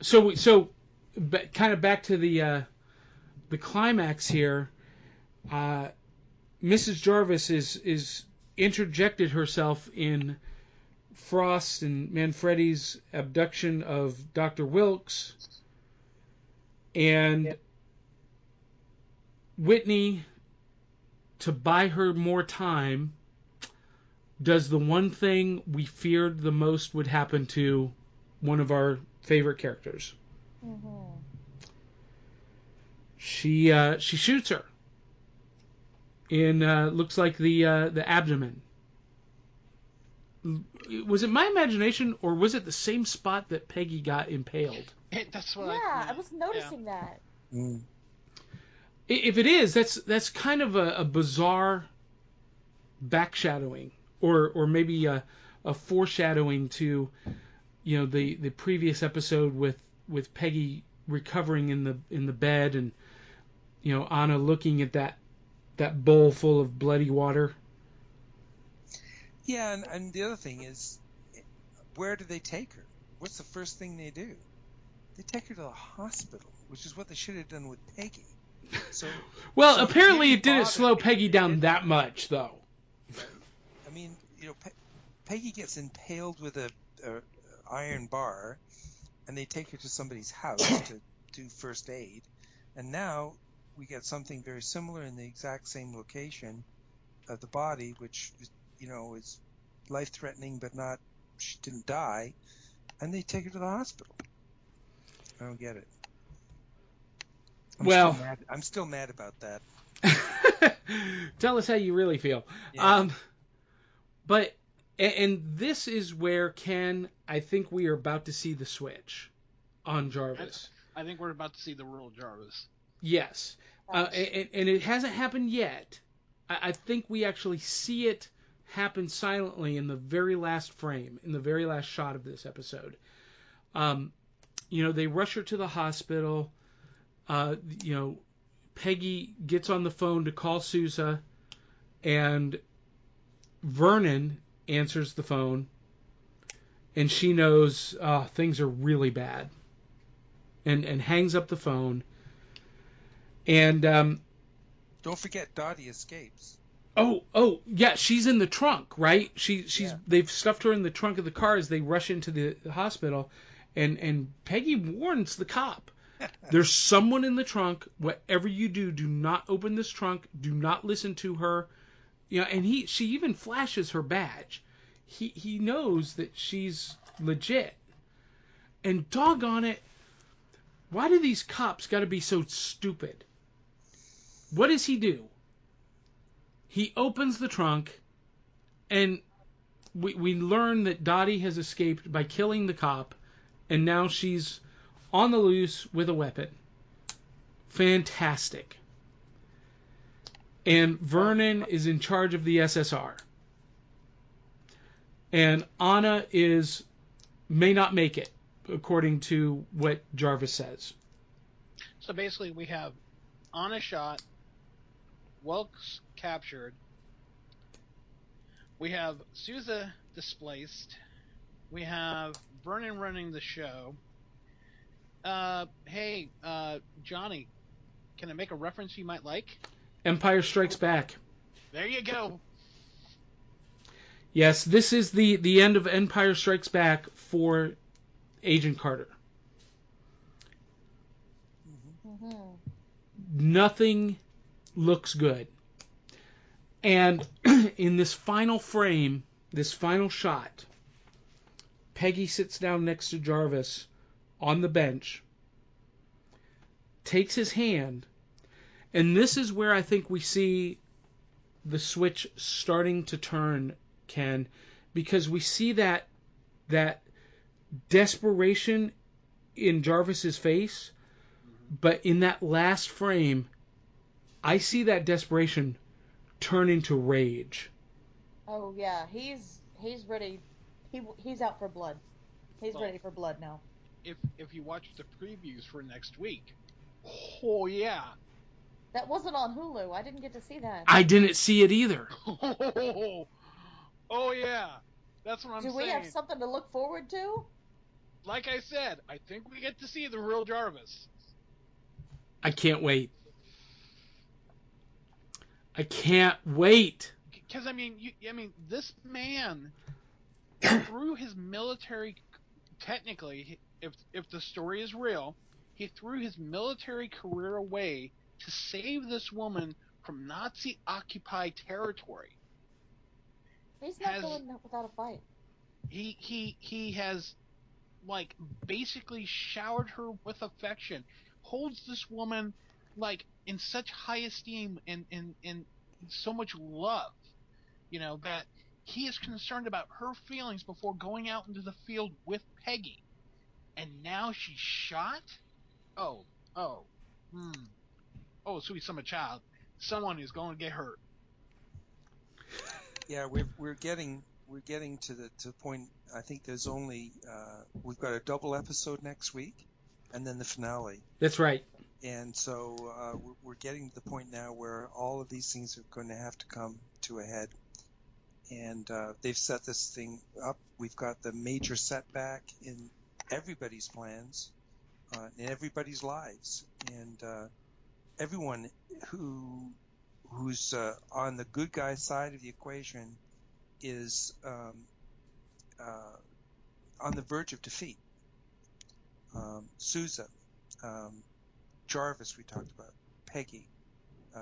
so so, but kind of back to the uh, the climax here. Uh, Missus Jarvis is is interjected herself in Frost and Manfredi's abduction of Doctor Wilkes, and yep. Whitney, to buy her more time, does the one thing we feared the most would happen to one of our favorite characters. Mm-hmm. She uh, she shoots her in uh, looks like the uh, the abdomen. Was it my imagination, or was it the same spot that Peggy got impaled? That's what. Yeah, I, I was noticing yeah. that. Mm. If it is, that's that's kind of a, a bizarre backshadowing, or or maybe a, a foreshadowing to, you know, the, the previous episode with, with Peggy recovering in the in the bed, and you know, Anna looking at that that bowl full of bloody water. Yeah, and, and the other thing is, where do they take her? What's the first thing they do? They take her to the hospital, which is what they should have done with Peggy. So, well, so apparently it didn't slow Peggy down it, that much, though. I mean, you know, Pe- Peggy gets impaled with a, a iron bar, and they take her to somebody's house to do first aid, and now we get something very similar in the exact same location of the body, which, you know, is life-threatening, but not, she didn't die, and they take her to the hospital. I don't get it. I'm well, still mad. I'm still mad about that. Tell us how you really feel. Yeah. Um, but, and this is where, Ken, I think we are about to see the switch on Jarvis. I think we're about to see the real Jarvis. Yes. Uh, and, and it hasn't happened yet. I think we actually see it happen silently in the very last frame, in the very last shot of this episode. Um, you know, they rush her to the hospital. Uh, you know, Peggy gets on the phone to call Sousa, and Vernon answers the phone, and she knows uh, things are really bad, and and hangs up the phone. And um, don't forget, Dottie escapes. Oh, oh, yeah, she's in the trunk, right? She she's yeah. They've stuffed her in the trunk of the car as they rush into the, the hospital, and and Peggy warns the cop. There's someone in the trunk. Whatever you do, do not open this trunk. Do not listen to her. You know, and he, she even flashes her badge. He he knows that she's legit. And doggone it, why do these cops got to be so stupid? What does he do? He opens the trunk, and we we learn that Dottie has escaped by killing the cop, and now she's on the loose with a weapon. Fantastic. And Vernon is in charge of the S S R. And Anna is may not make it. according to what Jarvis says. So basically we have Anna shot, Wilkes captured, we have Sousa displaced, we have Vernon running the show. Uh, hey, uh, Johnny, can I make a reference you might like? Empire Strikes Back. There you go. Yes, this is the, the end of Empire Strikes Back for Agent Carter. Mm-hmm. Nothing looks good. And in this final frame, this final shot, Peggy sits down next to Jarvis on the bench, takes his hand, and this is where I think we see the switch starting to turn, Ken, because we see that that desperation in Jarvis's face, but in that last frame, I see that desperation turn into rage. Oh yeah, he's he's ready. He he's out for blood. He's well, ready for blood now. If if you watch the previews for next week, oh yeah. That wasn't on Hulu. I didn't get to see that. I didn't see it either. oh, oh, yeah. That's what I'm saying. Do we have something to look forward to? Like I said, I think we get to see the real Jarvis. I can't wait. I can't wait. Because, I mean, you, I mean, this man, through his military, technically, if if the story is real, he threw his military career away to save this woman from Nazi-occupied territory. He's not has, going without a fight. He he he has, like, basically showered her with affection, holds this woman, like, in such high esteem and, and, and so much love, you know, that he is concerned about her feelings before going out into the field with Peggy. And now she's shot? Oh, oh, hmm. Oh, sweet summer child. Someone is going to get hurt. Yeah, we're we're getting we're getting to the to the point. I think there's only uh, we've got a double episode next week, and then the finale. That's right. And so uh, we're, we're getting to the point now where all of these things are going to have to come to a head. And uh, they've set this thing up. We've got the major setback in everybody's plans, uh, in everybody's lives, and. Uh, Everyone who who's uh, on the good guy side of the equation is um, uh, on the verge of defeat. Um, Sousa, um, Jarvis, we talked about, Peggy, uh,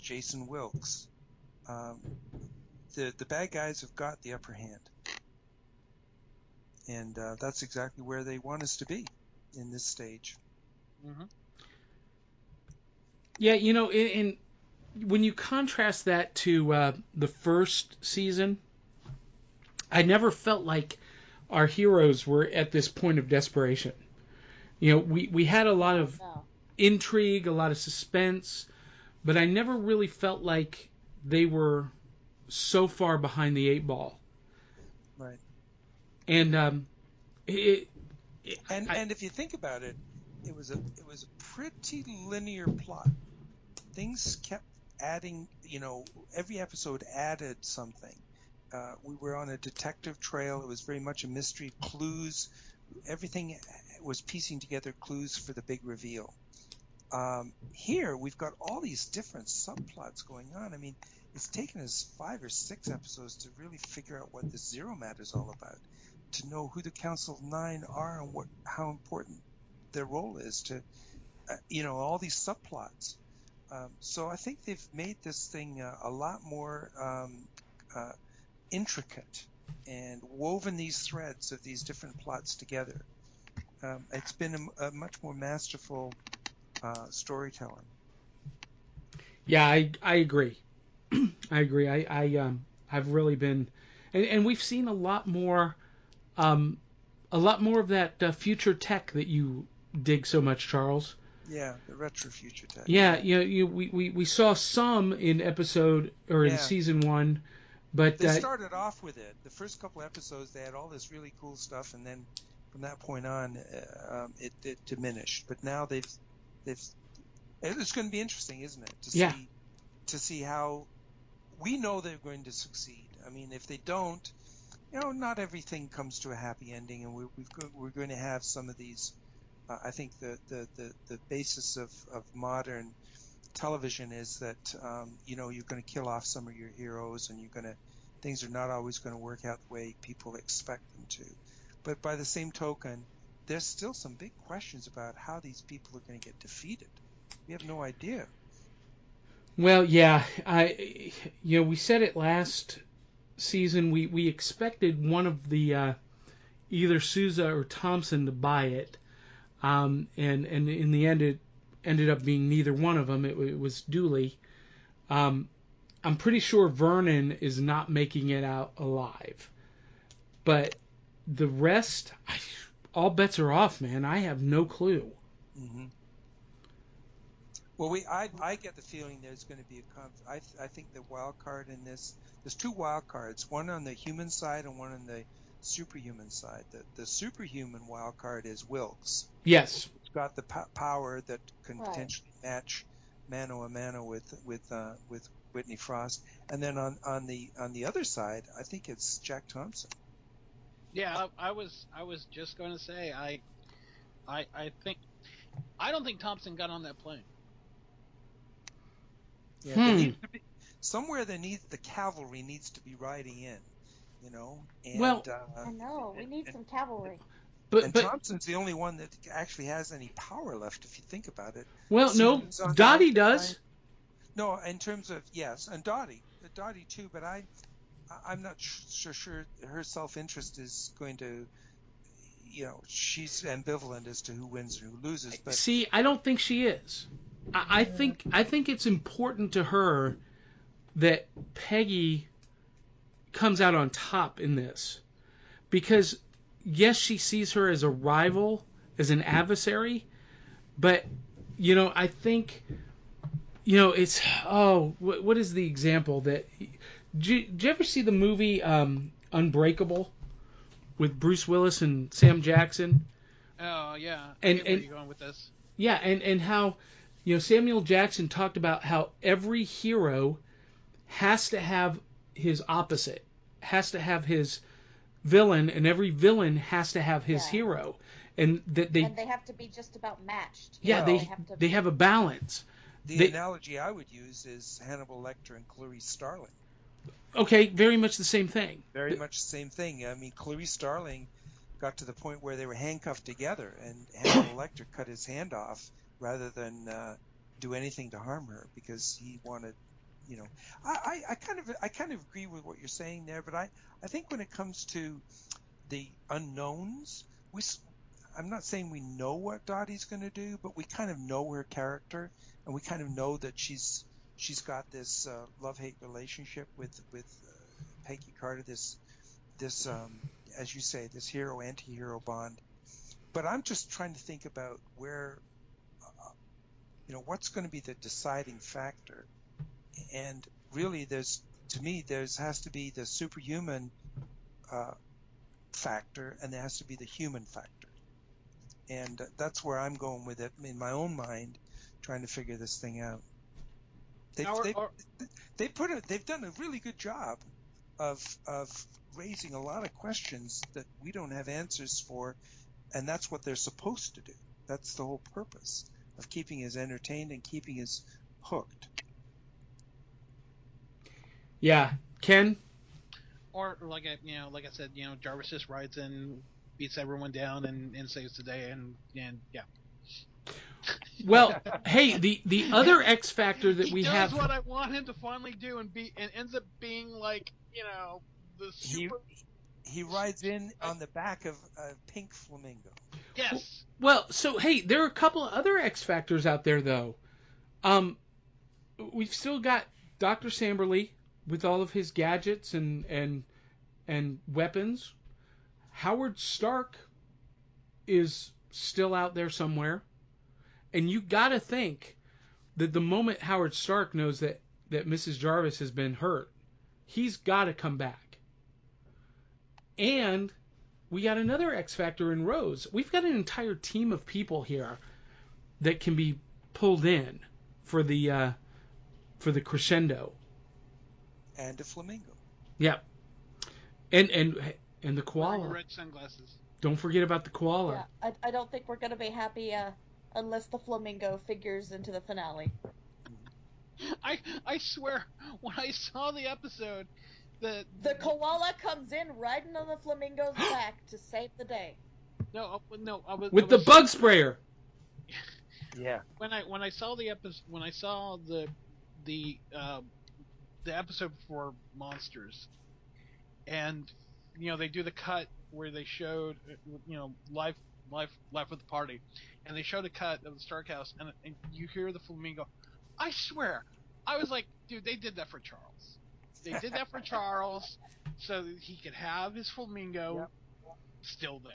Jason Wilkes. Um, the the bad guys have got the upper hand, and uh, that's exactly where they want us to be in this stage. Mm-hmm. Yeah, you know, in, in when you contrast that to uh, the first season, I never felt like our heroes were at this point of desperation. You know, we, we had a lot of intrigue, a lot of suspense, but I never really felt like they were so far behind the eight ball. Right. And um, it, it and I, and if you think about it, it was a it was a pretty linear plot. Things kept adding, you know, every episode added something. Uh, we were on a detective trail. It was very much a mystery. Clues, everything was piecing together clues for the big reveal. Um, here, we've got all these different subplots going on. I mean, it's taken us five or six episodes to really figure out what the Zero Matter is all about, to know who the Council of Nine are and what how important their role is to, uh, you know, all these subplots. Um, so I think they've made this thing uh, a lot more um, uh, intricate and woven these threads of these different plots together. Um, it's been a, a much more masterful uh, storytelling. Yeah, I I agree. I agree. I, I um I've really been, and, and we've seen a lot more, um, a lot more of that uh, future tech that you dig so much, Charles. Yeah, the retro future tech. Yeah, you know, you, we, we, we saw some in episode or in yeah. season one, but they uh, started off with it. The first couple episodes, they had all this really cool stuff, and then from that point on, uh, um, it, it diminished. But now they've they've it's going to be interesting, isn't it? To yeah. see to see how we know they're going to succeed. I mean, if they don't, you know, not everything comes to a happy ending, and we're we've go, we're going to have some of these. Uh, I think the, the, the, the basis of, of modern television is that um, you know you're going to kill off some of your heroes, and you're going to things are not always going to work out the way people expect them to. But by the same token, there's still some big questions about how these people are going to get defeated. We have no idea. Well, yeah, I you know we said it last season. We we expected one of the uh, either Sousa or Thompson to buy it, um, and and in the end it ended up being neither one of them. It, it was Dooley. Um, I'm pretty sure Vernon is not making it out alive, but the rest, I, all bets are off, man. I have no clue. Mm-hmm. Well, we, I, I get the feeling there's going to be a conf- I, I think the wild card in this, there's two wild cards, one on the human side and one on the superhuman side. The, the superhuman wild card is Wilkes. Yes. Got the po- power that can right. potentially match mano a mano with with uh, with Whitney Frost, and then on, on the on the other side, I think it's Jack Thompson. Yeah, I, I was I was just going to say I, I I think I don't think Thompson got on that plane. Yeah, hmm. there needs to be, somewhere there needs the cavalry needs to be riding in, you know. And, well, uh, I know we need and, some cavalry. But, and but, Thompson's the only one that actually has any power left, if you think about it. Well, so no, Dottie does. I, no, in terms of, yes, and Dottie. Dottie, too, but I, I'm not sure, sure her self-interest is going to, you know, she's ambivalent as to who wins and who loses. But see, I don't think she is. I, I think I think it's important to her that Peggy comes out on top in this, because... yes, she sees her as a rival, as an adversary, but, you know, I think, you know, it's, oh, what, what is the example that, did you, did you ever see the movie um, Unbreakable with Bruce Willis and Sam Jackson? Oh, yeah. I get where you're going with this. Yeah, and, and how, you know, Samuel Jackson talked about how every hero has to have his opposite, has to have his... villain, and every villain has to have his yeah. hero, and that they and they have to be just about matched. Yeah, well, they they have, to, they have a balance. The they, analogy I would use is Hannibal Lecter and Clarice Starling. Okay, very much the same thing. Very but, much the same thing. I mean, Clarice Starling got to the point where they were handcuffed together, and Hannibal Lecter cut his hand off rather than uh, do anything to harm her because he wanted. You know, I, I, I kind of I kind of agree with what you're saying there, but I, I think when it comes to the unknowns, we I'm not saying we know what Dottie's going to do, but we kind of know her character, and we kind of know that she's she's got this uh, love-hate relationship with with uh, Peggy Carter, this this um, as you say, this hero-anti-hero bond. But I'm just trying to think about where, uh, you know, what's going to be the deciding factor. And really, there's to me, there's has to be the superhuman uh, factor, and there has to be the human factor, and that's where I'm going with it in my own mind, trying to figure this thing out. They our, they, our, they put a, they've done a really good job of of raising a lot of questions that we don't have answers for, and that's what they're supposed to do. That's the whole purpose of keeping us entertained and keeping us hooked. Yeah, Ken. Or like I, you know, like I said, you know, Jarvis just rides in, beats everyone down, and, and saves the day, and and yeah. Well, hey, the, the other X factor that he we does have. What I want him to finally do, and be, and ends up being like, you know, the super. He, he rides in on the back of a pink flamingo. Yes. Well, so hey, there are a couple of other X factors out there though. Um, we've still got Doctor Samberly. With all of his gadgets and and and weapons, Howard Stark is still out there somewhere, and you got to think that the moment Howard Stark knows that, that Missus Jarvis has been hurt, he's got to come back. And we got another X Factor in Rose. We've got an entire team of people here that can be pulled in for the uh, for the crescendo. And a flamingo. Yeah. And and and the koala. Red sunglasses. Don't forget about the koala. Yeah, I, I don't think we're going to be happy uh, unless the flamingo figures into the finale. I I swear, when I saw the episode, the... The koala comes in riding on the flamingo's back to save the day. No, no, I was... With I was, the bug sprayer! Yeah. When I when I saw the episode, when I saw the the uh, the episode before Monsters, and, you know, they do the cut where they showed, you know, life life life with the party, and they showed a cut of the Stark house, and, and you hear the flamingo. I swear, I was like, dude, they did that for Charles. They did that for Charles, so that he could have his flamingo yep. still there.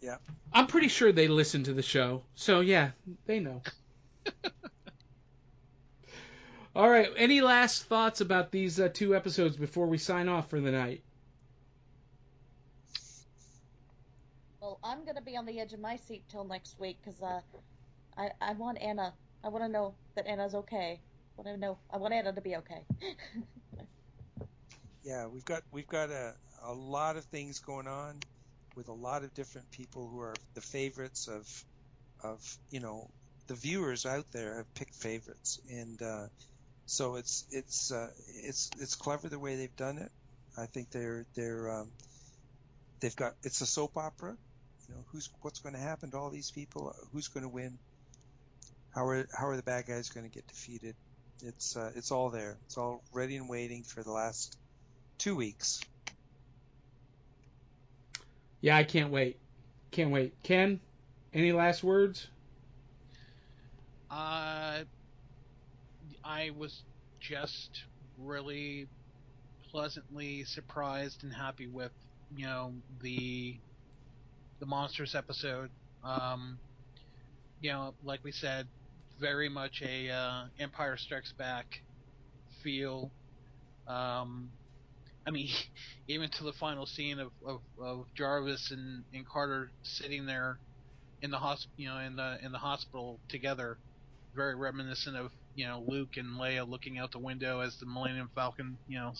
Yeah, I'm pretty sure they listened to the show, so yeah, they know. All right, any last thoughts about these uh, two episodes before we sign off for the night? Well, I'm gonna be on the edge of my seat till next week because uh, I I want Anna. I want to know that Anna's okay. I want to know. I want Anna to be okay. Yeah, we've got we've got a a lot of things going on with a lot of different people who are the favorites of of you know the viewers out there have picked favorites, and uh, so it's it's uh, it's it's clever the way they've done it. I think they're they're um, they've got it's a soap opera. You know who's what's going to happen to all these people? Who's going to win? How are how are the bad guys going to get defeated? It's uh, it's all there. It's all ready and waiting for the last two weeks. Yeah, I can't wait. Can't wait. Ken, any last words? Uh, I was just really pleasantly surprised and happy with you know the the Monsters episode. Um, you know, like we said. Very much a uh, Empire Strikes Back feel. Um, I mean, even to the final scene of, of, of Jarvis and, and Carter sitting there in the hosp- you know, in the in the hospital together, very reminiscent of you know Luke and Leia looking out the window as the Millennium Falcon you know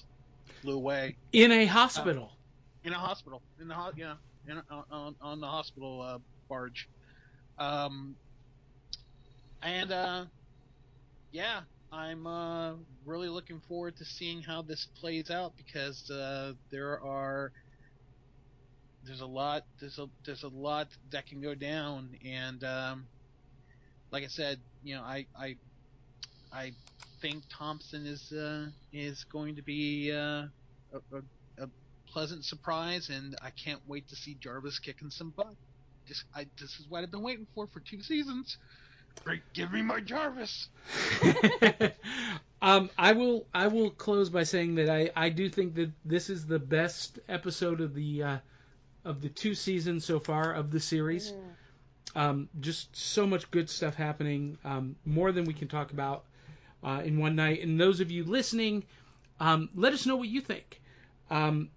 flew away in a hospital. Uh, in a hospital, in the ho- you know, in a, on on the hospital uh, barge. Um, And, uh, yeah, I'm uh, really looking forward to seeing how this plays out because uh, there are there's a lot there's a there's a lot that can go down, and um, like I said, you know, I I, I think Thompson is uh, is going to be uh, a, a, a pleasant surprise, and I can't wait to see Jarvis kicking some butt. Just I this is what I've been waiting for for two seasons. Great, give me my Jarvis. um, I will. I will close by saying that I, I do think that this is the best episode of the uh, of the two seasons so far of the series. Mm. Um, just so much good stuff happening, um, more than we can talk about uh, in one night. And those of you listening, um, let us know what you think. Um,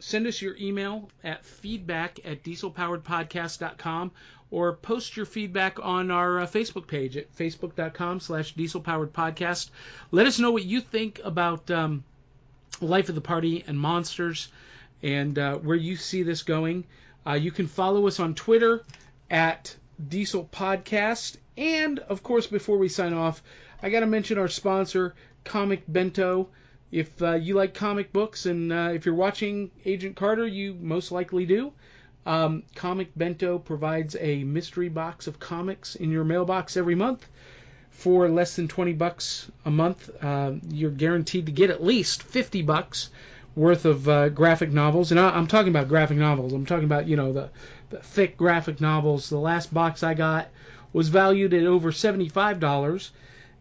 send us your email at feedback at dieselpoweredpodcast dot com. Or post your feedback on our uh, Facebook page at facebook.com slash dieselpoweredpodcast. Let us know what you think about um, Life of the Party and Monsters and uh, where you see this going. Uh, you can follow us on Twitter at Diesel Podcast. And, of course, before we sign off, I got to mention our sponsor, Comic Bento. If uh, you like comic books and uh, if you're watching Agent Carter, you most likely do. Um, Comic Bento provides a mystery box of comics in your mailbox every month for less than twenty bucks a month. Uh, you're guaranteed to get at least fifty bucks worth of uh, graphic novels. And I, I'm talking about graphic novels. I'm talking about, you know, the, the thick graphic novels. The last box I got was valued at over seventy-five dollars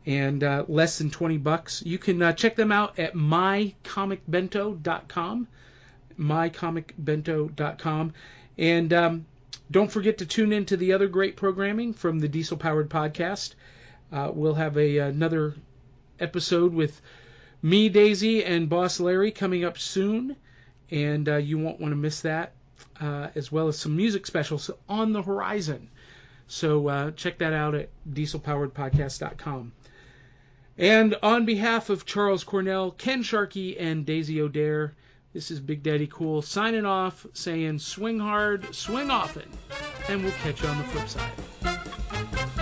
and uh, less than twenty bucks. You can uh, check them out at my comic bento dot com. my comic bento dot com. And um, don't forget to tune in to the other great programming from the Diesel Powered Podcast. Uh, we'll have a, another episode with me, Daisy, and Boss Larry coming up soon. and uh, you won't want to miss that, uh, as well as some music specials on the horizon. So uh, check that out at diesel powered podcast dot com. And on behalf of Charles Cornell, Ken Sharkey, and Daisy O'Dare, this is Big Daddy Cool signing off, saying swing hard, swing often, and we'll catch you on the flip side.